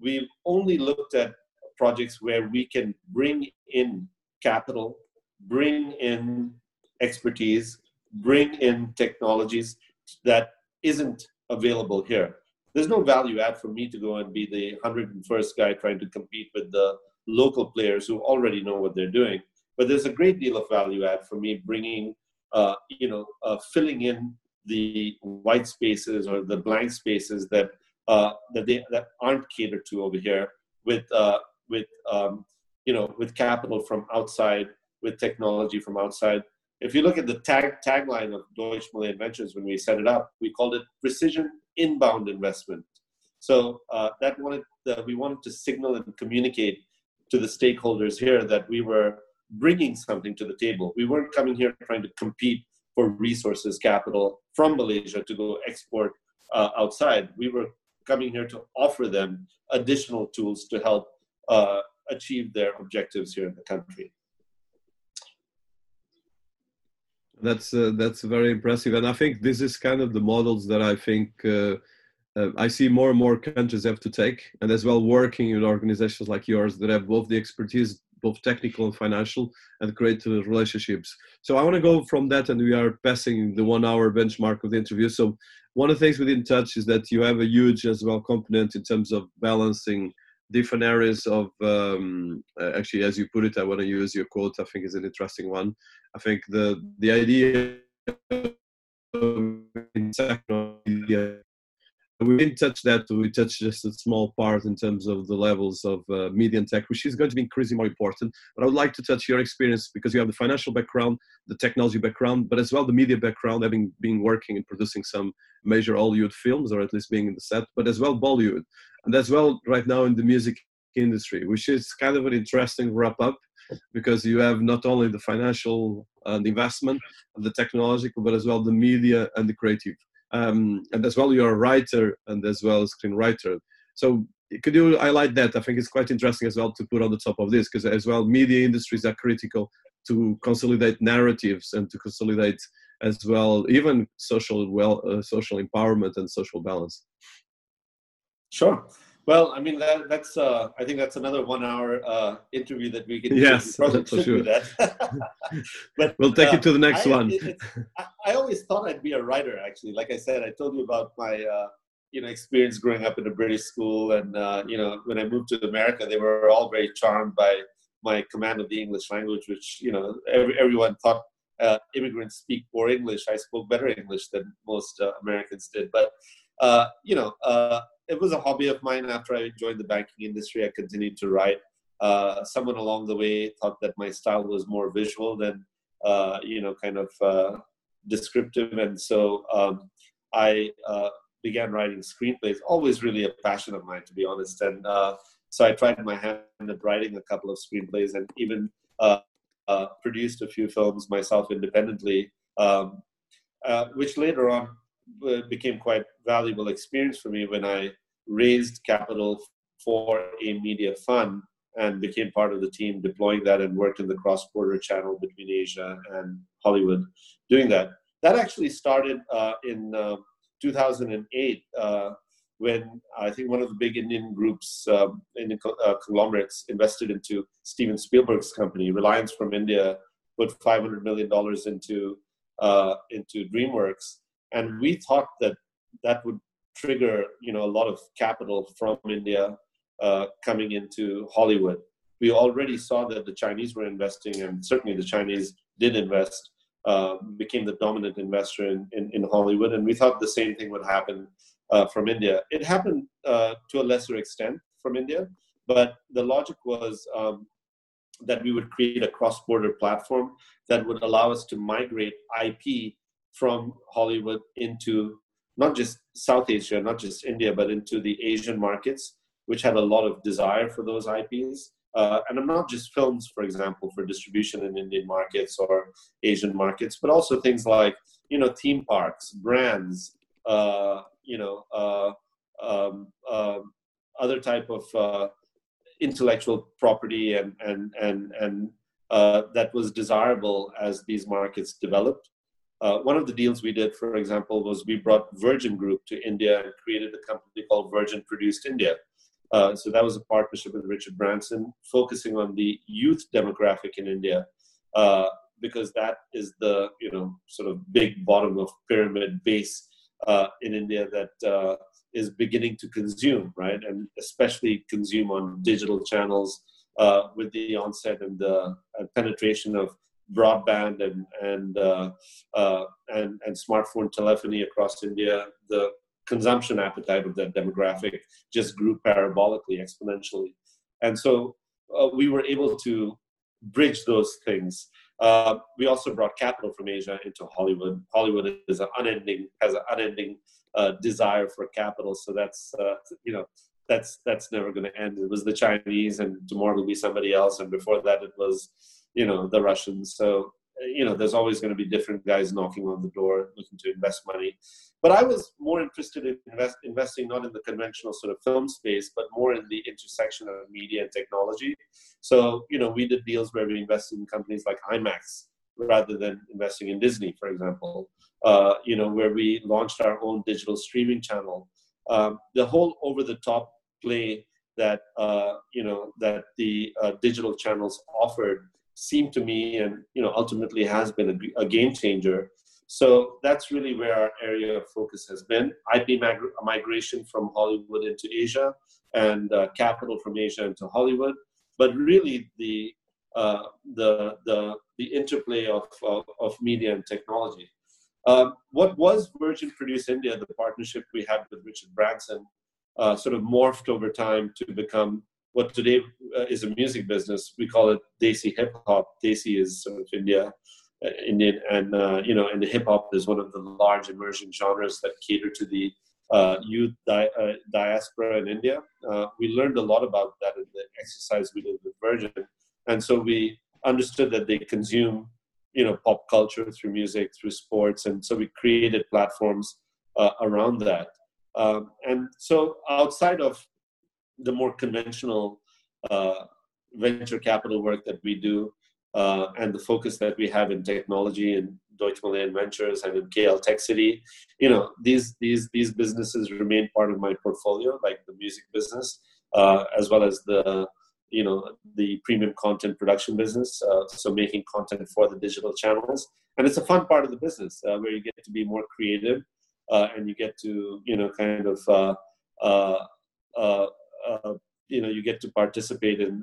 We've only looked at projects where we can bring in capital, bring in expertise, bring in technologies that isn't available here. There's no value add for me to go and be the 101st guy trying to compete with the local players who already know what they're doing. But there's a great deal of value add for me bringing, filling in the white spaces or the blank spaces that aren't catered to over here with capital from outside, with technology from outside. If you look at the tagline of Deutsche Malayan Ventures when we set it up, we called it precision inbound investment. So we wanted to signal and communicate to the stakeholders here that we were bringing something to the table. We weren't coming here trying to compete for resources, capital from Malaysia to go export outside. We were coming here to offer them additional tools to help achieve their objectives here in the country. That's very impressive, and I think this is kind of the models that I think I see more and more countries have to take, and as well working with organizations like yours that have both the expertise, both technical and financial, and create relationships. So I want to go from that, and we are passing the 1 hour benchmark of the interview. So one of the things we didn't touch is that you have a huge as well component in terms of balancing different areas of, actually, as you put it, I want to use your quote, I think is an interesting one. I think the idea of we didn't touch that. We touched just a small part in terms of the levels of media and tech, which is going to be increasingly more important. But I would like to touch your experience because you have the financial background, the technology background, but as well the media background, having been working and producing some major Hollywood films, or at least being in the set, but as well Bollywood. And as well right now in the music industry, which is kind of an interesting wrap-up because you have not only the financial and investment, the technological, but as well the media and the creative. And as well you're a writer and as well a screenwriter. So could you highlight that? I think it's quite interesting as well to put on the top of this because as well media industries are critical to consolidate narratives and to consolidate as well even social empowerment and social balance. Sure. Well, I mean, that's I think that's another 1 hour interview that we can do. Yes, for sure. But we'll take it to the next one. I always thought I'd be a writer, actually. Like I said, I told you about my experience growing up in a British school, and when I moved to America, they were all very charmed by my command of the English language, which everyone thought immigrants speak poor English. I spoke better English than most Americans did, but it was a hobby of mine. After I joined the banking industry, I continued to write. Someone along the way thought that my style was more visual than, descriptive. And so I began writing screenplays, always really a passion of mine, to be honest. And so I tried my hand at writing a couple of screenplays and even produced a few films myself independently, which later on became quite valuable experience for me when I raised capital for a media fund and became part of the team deploying that and worked in the cross-border channel between Asia and Hollywood doing that. That actually started in 2008 when I think one of the big Indian groups, Indian conglomerates, invested into Steven Spielberg's company. Reliance from India put $500 million into DreamWorks. And we thought that would trigger, a lot of capital from India coming into Hollywood. We already saw that the Chinese were investing, and certainly the Chinese did invest, became the dominant investor in Hollywood. And we thought the same thing would happen from India. It happened to a lesser extent from India, but the logic was that we would create a cross-border platform that would allow us to migrate IP from Hollywood into not just South Asia, not just India, but into the Asian markets, which had a lot of desire for those IPs. And not just films, for example, for distribution in Indian markets or Asian markets, but also things like, theme parks, brands, other type of intellectual property and that was desirable as these markets developed. One of the deals we did, for example, was we brought Virgin Group to India and created a company called Virgin Produced India. So that was a partnership with Richard Branson, focusing on the youth demographic in India, because that is the, sort of big bottom of pyramid base in India that is beginning to consume, right? And especially consume on digital channels with the onset and the penetration of broadband and smartphone telephony across India. The consumption appetite of that demographic just grew parabolically, exponentially, and so we were able to bridge those things. We also brought capital from Asia into Hollywood. Hollywood is has an unending desire for capital, so that's that's never going to end. It was the Chinese, and tomorrow it'll be somebody else, and before that it was the Russians. So you know, there's always going to be different guys knocking on the door looking to invest money. But I was more interested in investing not in the conventional sort of film space, but more in the intersection of media and technology. So, you know, we did deals where we invested in companies like IMAX rather than investing in Disney, for example, you know, where we launched our own digital streaming channel. The whole over-the-top play that, you know, that the digital channels offered seemed to me and, you know, ultimately has been a game changer. So that's really where our area of focus has been. IP migration from Hollywood into Asia and capital from Asia into Hollywood. But really the interplay of media and technology. What was Virgin Produced India, the partnership we had with Richard Branson, sort of morphed over time to become what today is a music business. We call it Desi Hip Hop. Desi is sort of Indian, and you know, and the hip hop is one of the large emerging genres that cater to the youth diaspora in India. We learned a lot about that in the exercise we did with Virgin, and so we understood that they consume, you know, pop culture through music, through sports, and so we created platforms around that. And so outside of the more conventional venture capital work that we do, and the focus that we have in technology and Deutsche Malayan Ventures and in KL Tech City, you know, these businesses remain part of my portfolio, like the music business, as well as the, you know, the premium content production business. So making content for the digital channels, and it's a fun part of the business where you get to be more creative and you get to, you know, kind of, you know, you get to participate in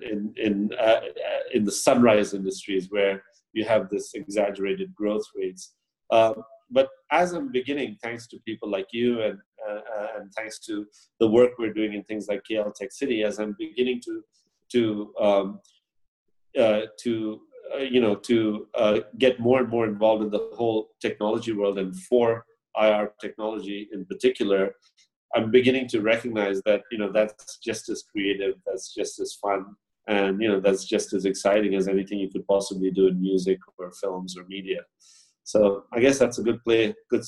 the sunrise industries where you have this exaggerated growth rates. But as I'm beginning, thanks to people like you and thanks to the work we're doing in things like KL Tech City, as I'm beginning to get more and more involved in the whole technology world and 4IR technology in particular, I'm beginning to recognize that, you know, that's just as creative, that's just as fun, and, you know, that's just as exciting as anything you could possibly do in music or films or media. So I guess that's a good play, good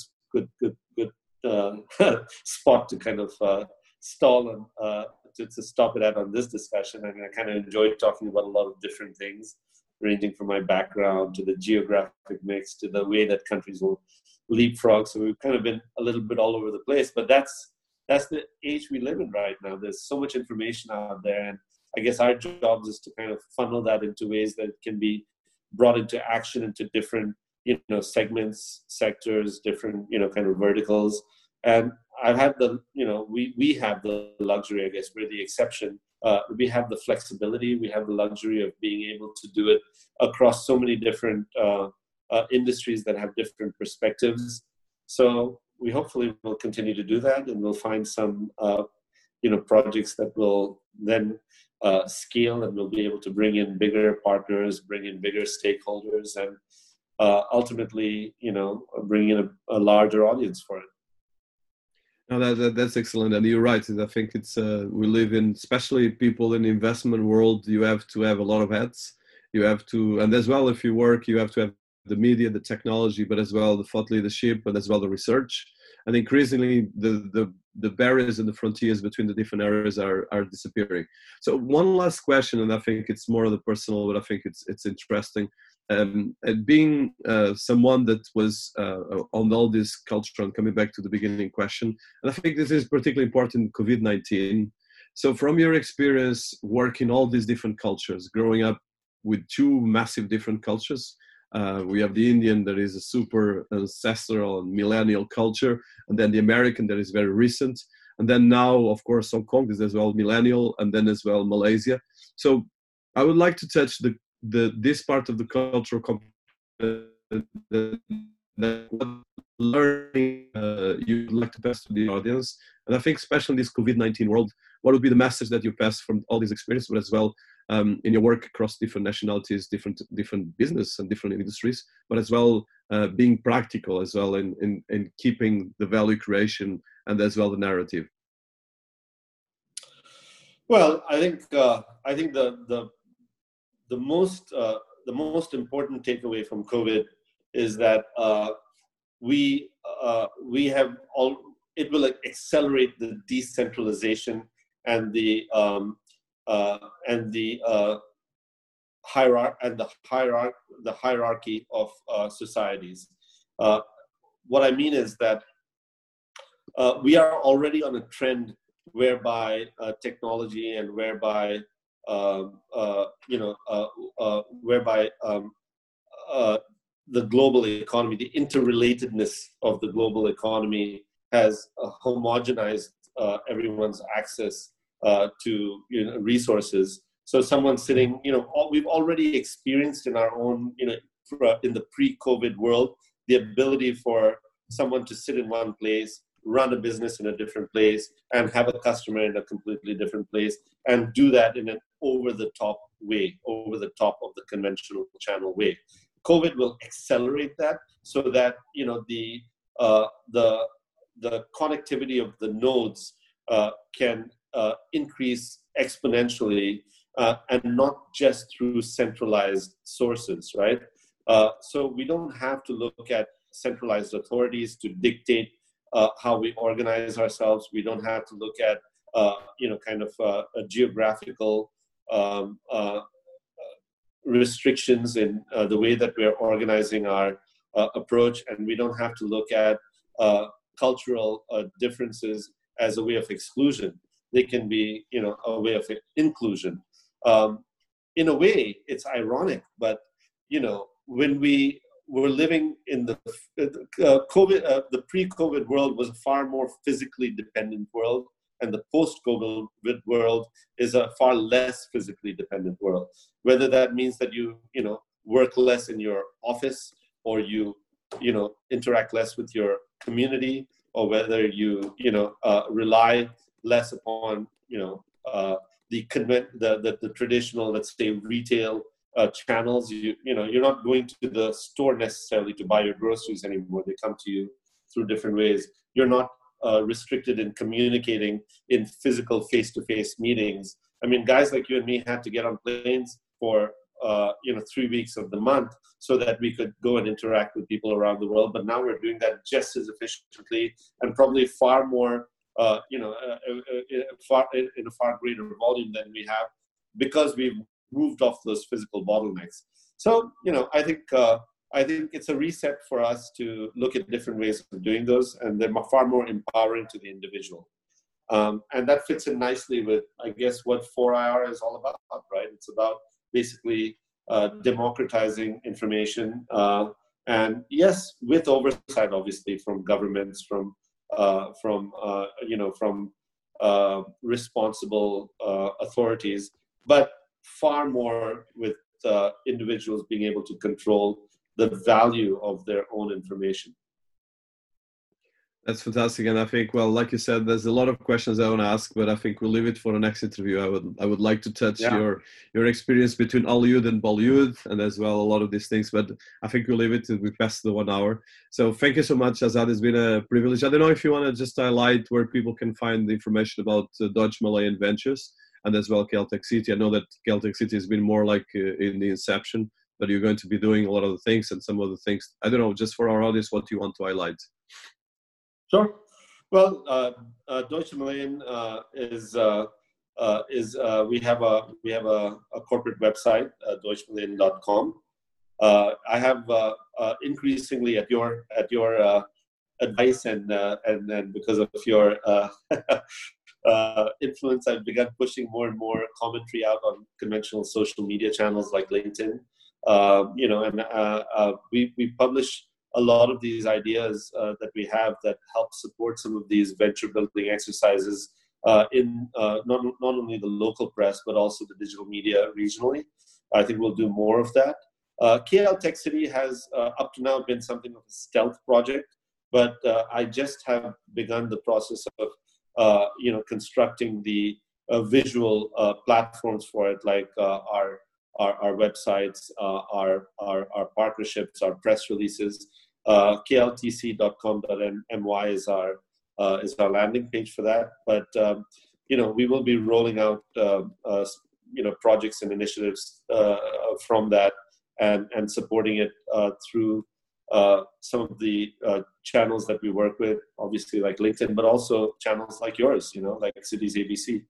spot to kind of stall and to stop it at on this discussion. I mean, I kind of enjoyed talking about a lot of different things, ranging from my background to the geographic mix to the way that countries will leapfrog. So we've kind of been a little bit all over the place, but that's the age we live in right now. There's so much information out there, and I guess our job is to kind of funnel that into ways that can be brought into action into different, you know, segments, sectors, different, you know, kind of verticals. And I've had the, you know, we have the luxury, I guess, we're the exception. We have the flexibility, we have the luxury of being able to do it across so many different industries that have different perspectives. So we hopefully will continue to do that, and we'll find some, you know, projects that will then scale, and we'll be able to bring in bigger partners, bring in bigger stakeholders, and ultimately, you know, bring in a larger audience for it. No, that's excellent, and you're right. I think it's we live in, especially people in the investment world. You have to have a lot of hats. You have to, and as well, if you work, you have to have the media, the technology, but as well the thought leadership, but as well the research. And increasingly the barriers and the frontiers between the different areas are disappearing. So one last question, and I think it's more of the personal, but I think it's interesting. And being someone that was on all this culture, and coming back to the beginning question, and I think this is particularly important in COVID-19. So from your experience working all these different cultures, growing up with two massive different cultures, we have the Indian that is a super ancestral and millennial culture, and then the American that is very recent, and then now, of course, Hong Kong is as well millennial, and then as well Malaysia. So I would like to touch this part of the cultural learning you'd like to pass to the audience. And I think especially in this COVID-19 world, what would be the message that you pass from all these experiences, but as well in your work across different nationalities, different business and different industries, but as well being practical as well in keeping the value creation and as well the narrative? Well, I think the most the most important takeaway from COVID is that it will accelerate the decentralization and the hierarchy of societies. What I mean is that we are already on a trend whereby technology and whereby the global economy, the interrelatedness of the global economy has homogenized everyone's access to resources. So someone sitting, we've already experienced in our own, in the pre-COVID world, the ability for someone to sit in one place, run a business in a different place, and have a customer in a completely different place, and do that in an over-the-top way, over the top of the conventional channel way. COVID will accelerate that, so that the connectivity of the nodes can increase exponentially, and not just through centralized sources, right? So we don't have to look at centralized authorities to dictate how we organize ourselves. We don't have to look at a geographical restrictions in the way that we're organizing our approach, and we don't have to look at cultural differences as a way of exclusion. They can be, a way of inclusion. In a way, it's ironic, but when we were living in the the pre-COVID world was a far more physically dependent world, and the post-COVID world is a far less physically dependent world. Whether that means that you work less in your office, or you interact less with your community, or whether you rely less upon the traditional, let's say, retail channels. You're not going to the store necessarily to buy your groceries anymore. They come to you through different ways. You're not restricted in communicating in physical face-to-face meetings. I mean, guys like you and me had to get on planes for 3 weeks of the month so that we could go and interact with people around the world. But now we're doing that just as efficiently, and probably far more, in a far greater volume than we have, because we've moved off those physical bottlenecks. So, I think it's a reset for us to look at different ways of doing those, and they're far more empowering to the individual. And that fits in nicely with, I guess, what 4IR is all about, right? It's about basically democratizing information, and yes, with oversight, obviously, from governments, from responsible authorities, but far more with individuals being able to control the value of their own information. That's fantastic. And I think, well, like you said, there's a lot of questions I want to ask, but I think we'll leave it for the next interview. I would like to touch your experience between Hollywood and Bollywood, and as well a lot of these things, but I think we'll leave it till we pass the 1 hour. So thank you so much, Azad. It's been a privilege. I don't know if you want to just highlight where people can find the information about Deutsche Malayan Ventures and as well KL Tech City. I know that KL Tech City has been more like in the inception, but you're going to be doing a lot of the things and some of the things. I don't know, just for our audience, what do you want to highlight? Sure. Well, Deutsche Malayan we have a corporate website, deutschemalayan.com. I have increasingly at your advice and because of your influence, I've begun pushing more and more commentary out on conventional social media channels like LinkedIn. We publish a lot of these ideas that we have that help support some of these venture building exercises in not only the local press, but also the digital media regionally. I think we'll do more of that. KL Tech City has up to now been something of a stealth project, but I just have begun the process of constructing the visual platforms for it, like our websites, our partnerships, our press releases. kltc.com.my is our landing page for that. But we will be rolling out projects and initiatives from that and supporting it through some of the channels that we work with, obviously like LinkedIn, but also channels like yours, you know, like Cities ABC.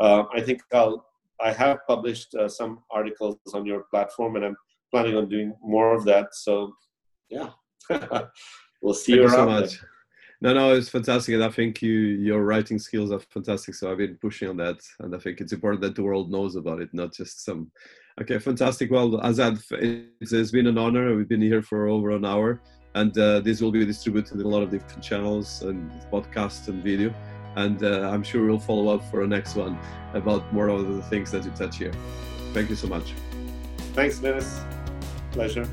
I think I have published some articles on your platform, and I'm planning on doing more of that. So, yeah, we'll see you around. Thank you so much. No, it's fantastic, and I think your writing skills are fantastic. So I've been pushing on that, and I think it's important that the world knows about it, not just some. Okay, fantastic. Well, Azad, it's been an honor. We've been here for over an hour, and this will be distributed in a lot of different channels and podcasts and video. And I'm sure we'll follow up for the next one about more of the things that you touch here. Thank you so much. Thanks, Dennis. Pleasure.